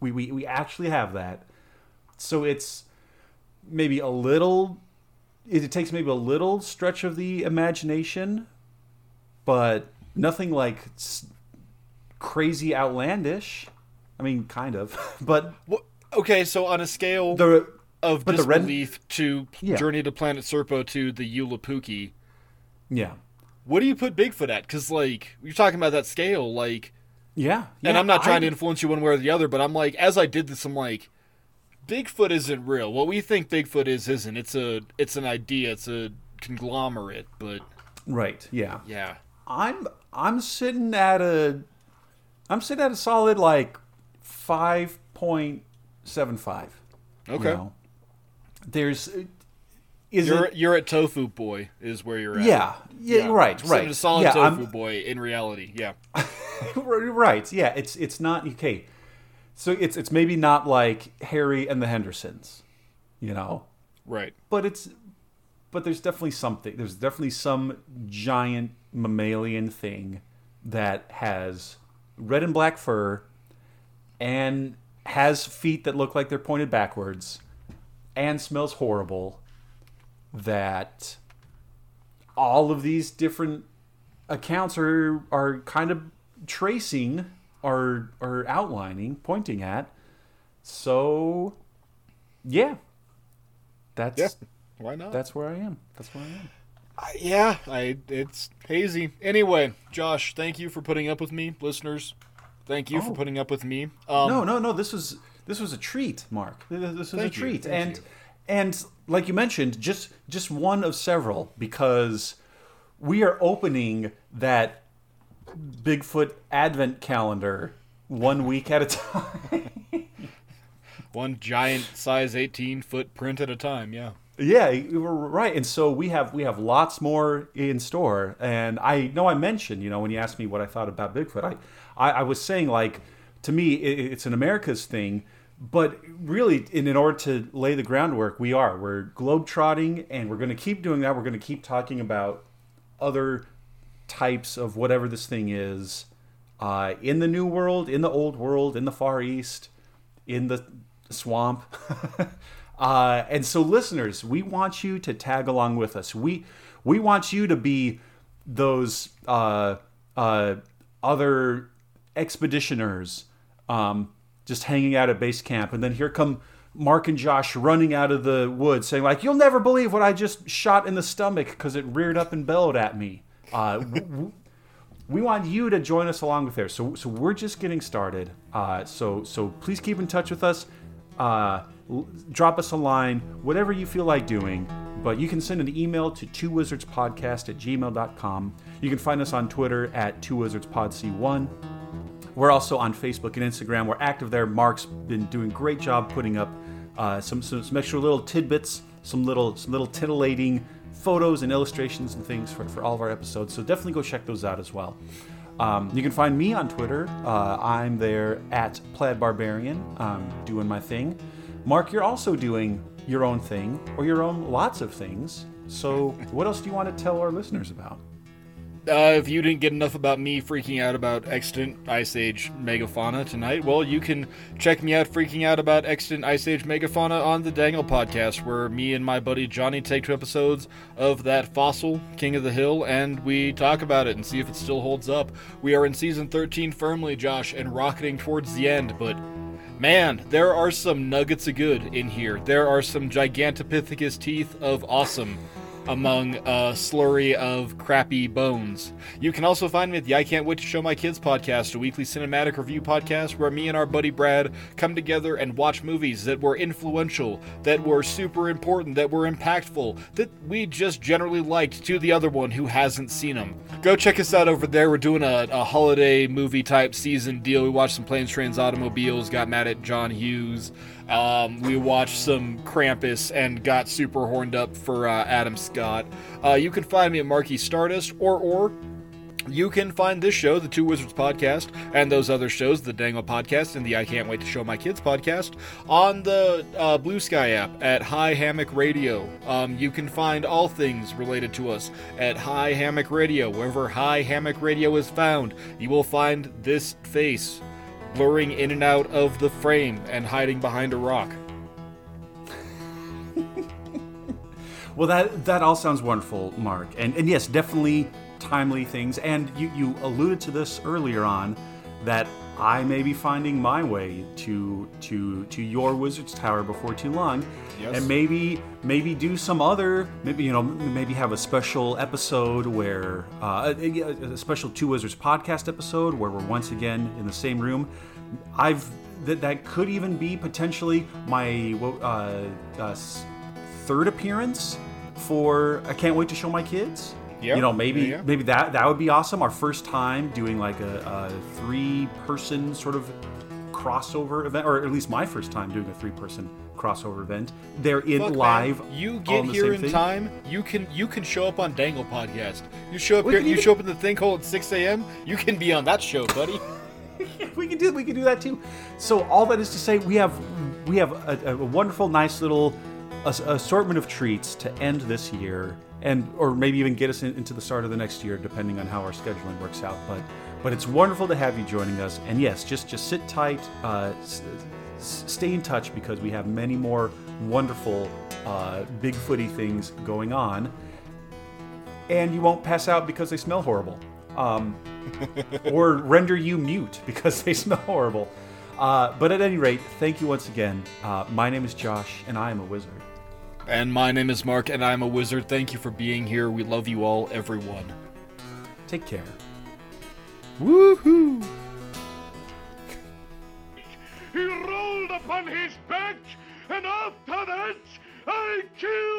we, we we actually have that. So it's maybe a little. It takes maybe a little stretch of the imagination, but nothing like. Crazy outlandish. I mean, kind of. But well, okay, so on a scale the, of disbelief red... to yeah. Journey to Planet Serpo to the Yulapuki, yeah, what do you put Bigfoot at? Because, like, you're talking about that scale, like, yeah, yeah and I'm not trying I... to influence you one way or the other, but I'm like, as I did this, I'm like, Bigfoot isn't real. What we think Bigfoot is isn't. It's a, it's an idea. It's a conglomerate. But right, yeah, yeah. I'm, I'm sitting at a. I'm sitting at a solid, like, five point seven five. Okay. You know? There's... Is you're, it, you're at Tofu Boy is where you're at. Yeah. Yeah, yeah. right, I'm right. a solid yeah, Tofu I'm, Boy in reality, yeah. Right, yeah. It's it's not... Okay. So it's it's maybe not like Harry and the Hendersons, you know? Right. But it's... But there's definitely something. There's definitely some giant mammalian thing that has... red and black fur, and has feet that look like they're pointed backwards, and smells horrible, that all of these different accounts are are kind of tracing, or, or outlining, pointing at. So, yeah. That's... Yeah. Why not? That's where I am. That's where I am. Uh, yeah, I, it's hazy. Anyway, Josh, thank you for putting up with me, listeners. Thank you oh. for putting up with me. Um, no, no, no. This was this was a treat, Mark. This was a treat, you, and you. and like you mentioned, just just one of several, because we are opening that Bigfoot Advent calendar one week at a time. One giant size eighteen foot print at a time. Yeah. Yeah, we're right, and so we have we have lots more in store. And I know I mentioned, you know, when you asked me what I thought about Bigfoot, I, I, I was saying, like, to me, it, it's an America's thing, but really, in, in order to lay the groundwork, we are. We're globetrotting, and we're going to keep doing that. We're going to keep talking about other types of whatever this thing is uh, in the New World, in the Old World, in the Far East, in the swamp. Uh, and so, listeners, we want you to tag along with us. We we want you to be those uh, uh, other expeditioners, um, just hanging out at base camp. And then here come Mark and Josh running out of the woods saying, like, you'll never believe what I just shot in the stomach because it reared up and bellowed at me. Uh, w- w- we want you to join us along with there. So so we're just getting started. Uh, so so please keep in touch with us. Uh, l- drop us a line, whatever you feel like doing. But you can send an email to two wizards podcast at gmail dot com. You can find us on Twitter at two wizards pod c one. We're also on Facebook and Instagram. We're active there. Mark's been doing a great job putting up uh, some, some some extra little tidbits, some little some little titillating photos and illustrations and things for, for all of our episodes. So definitely go check those out as well. Um, you can find me on Twitter. Uh, I'm there at Plaid Barbarian, um, doing my thing. Mark, you're also doing your own thing, or your own lots of things. So what else do you want to tell our listeners about? Uh, if you didn't get enough about me freaking out about extant Ice Age megafauna tonight, well, you can check me out freaking out about extant Ice Age megafauna on the Dangle podcast, where me and my buddy Johnny take two episodes of that fossil, King of the Hill, and we talk about it and see if it still holds up. We are in season thirteen firmly, Josh, and rocketing towards the end, but man, there are some nuggets of good in here. There are some Gigantopithecus teeth of awesome among a slurry of crappy bones. You can also find me at the I Can't Wait to Show My Kids podcast, a weekly cinematic review podcast where me and our buddy Brad come together and watch movies that were influential, that were super important, that were impactful, that we just generally liked, to the other one who hasn't seen them. Go check us out over there. We're doing a, a holiday movie type season deal. We watched some Planes, Trains, Automobiles, got mad at John Hughes. Um, we watched some Krampus and got super horned up for uh, Adam Scott. Uh, you can find me at Marky Stardust, or or you can find this show, the Two Wizards Podcast, and those other shows, the Dangle Podcast and the I Can't Wait to Show My Kids Podcast, on the uh, Blue Sky app at High Hammock Radio. Um, you can find all things related to us at High Hammock Radio. Wherever High Hammock Radio is found, you will find this face blurring in and out of the frame and hiding behind a rock. Well, that that all sounds wonderful, Mark. And and yes, definitely timely things. And you, you alluded to this earlier on, that I may be finding my way to to to your Wizard's Tower before too long. Yes. And maybe maybe do some other, maybe, you know, maybe have a special episode where uh, a, a special Two Wizards podcast episode where we're once again in the same room. I've that that could even be potentially my uh, uh, third appearance for I Can't Wait to Show My Kids. Yep. You know, maybe yeah, yeah. maybe that that would be awesome. Our first time doing like a, a three-person sort of crossover event, or at least my first time doing a three-person crossover event. They're in Look, live. Man, you get here in thing. time. You can you can show up on Dangle Podcast. You show up we here. You even... show up in the Think Hole at six a.m. You can be on that show, buddy. we can do we can do that too. So all that is to say, we have we have a, a wonderful, nice little assortment of treats to end this year. And or maybe even get us in, into the start of the next year, depending on how our scheduling works out. But but it's wonderful to have you joining us. And yes, just just sit tight, uh, s- stay in touch, because we have many more wonderful uh, Bigfooty things going on. And you won't pass out because they smell horrible, um, or render you mute because they smell horrible. Uh, but at any rate, thank you once again. Uh, my name is Josh, and I am a wizard. And my name is Mark, and I'm a wizard. Thank you for being here. We love you all, everyone. Take care. Woohoo! He rolled upon his back, and after that, I killed.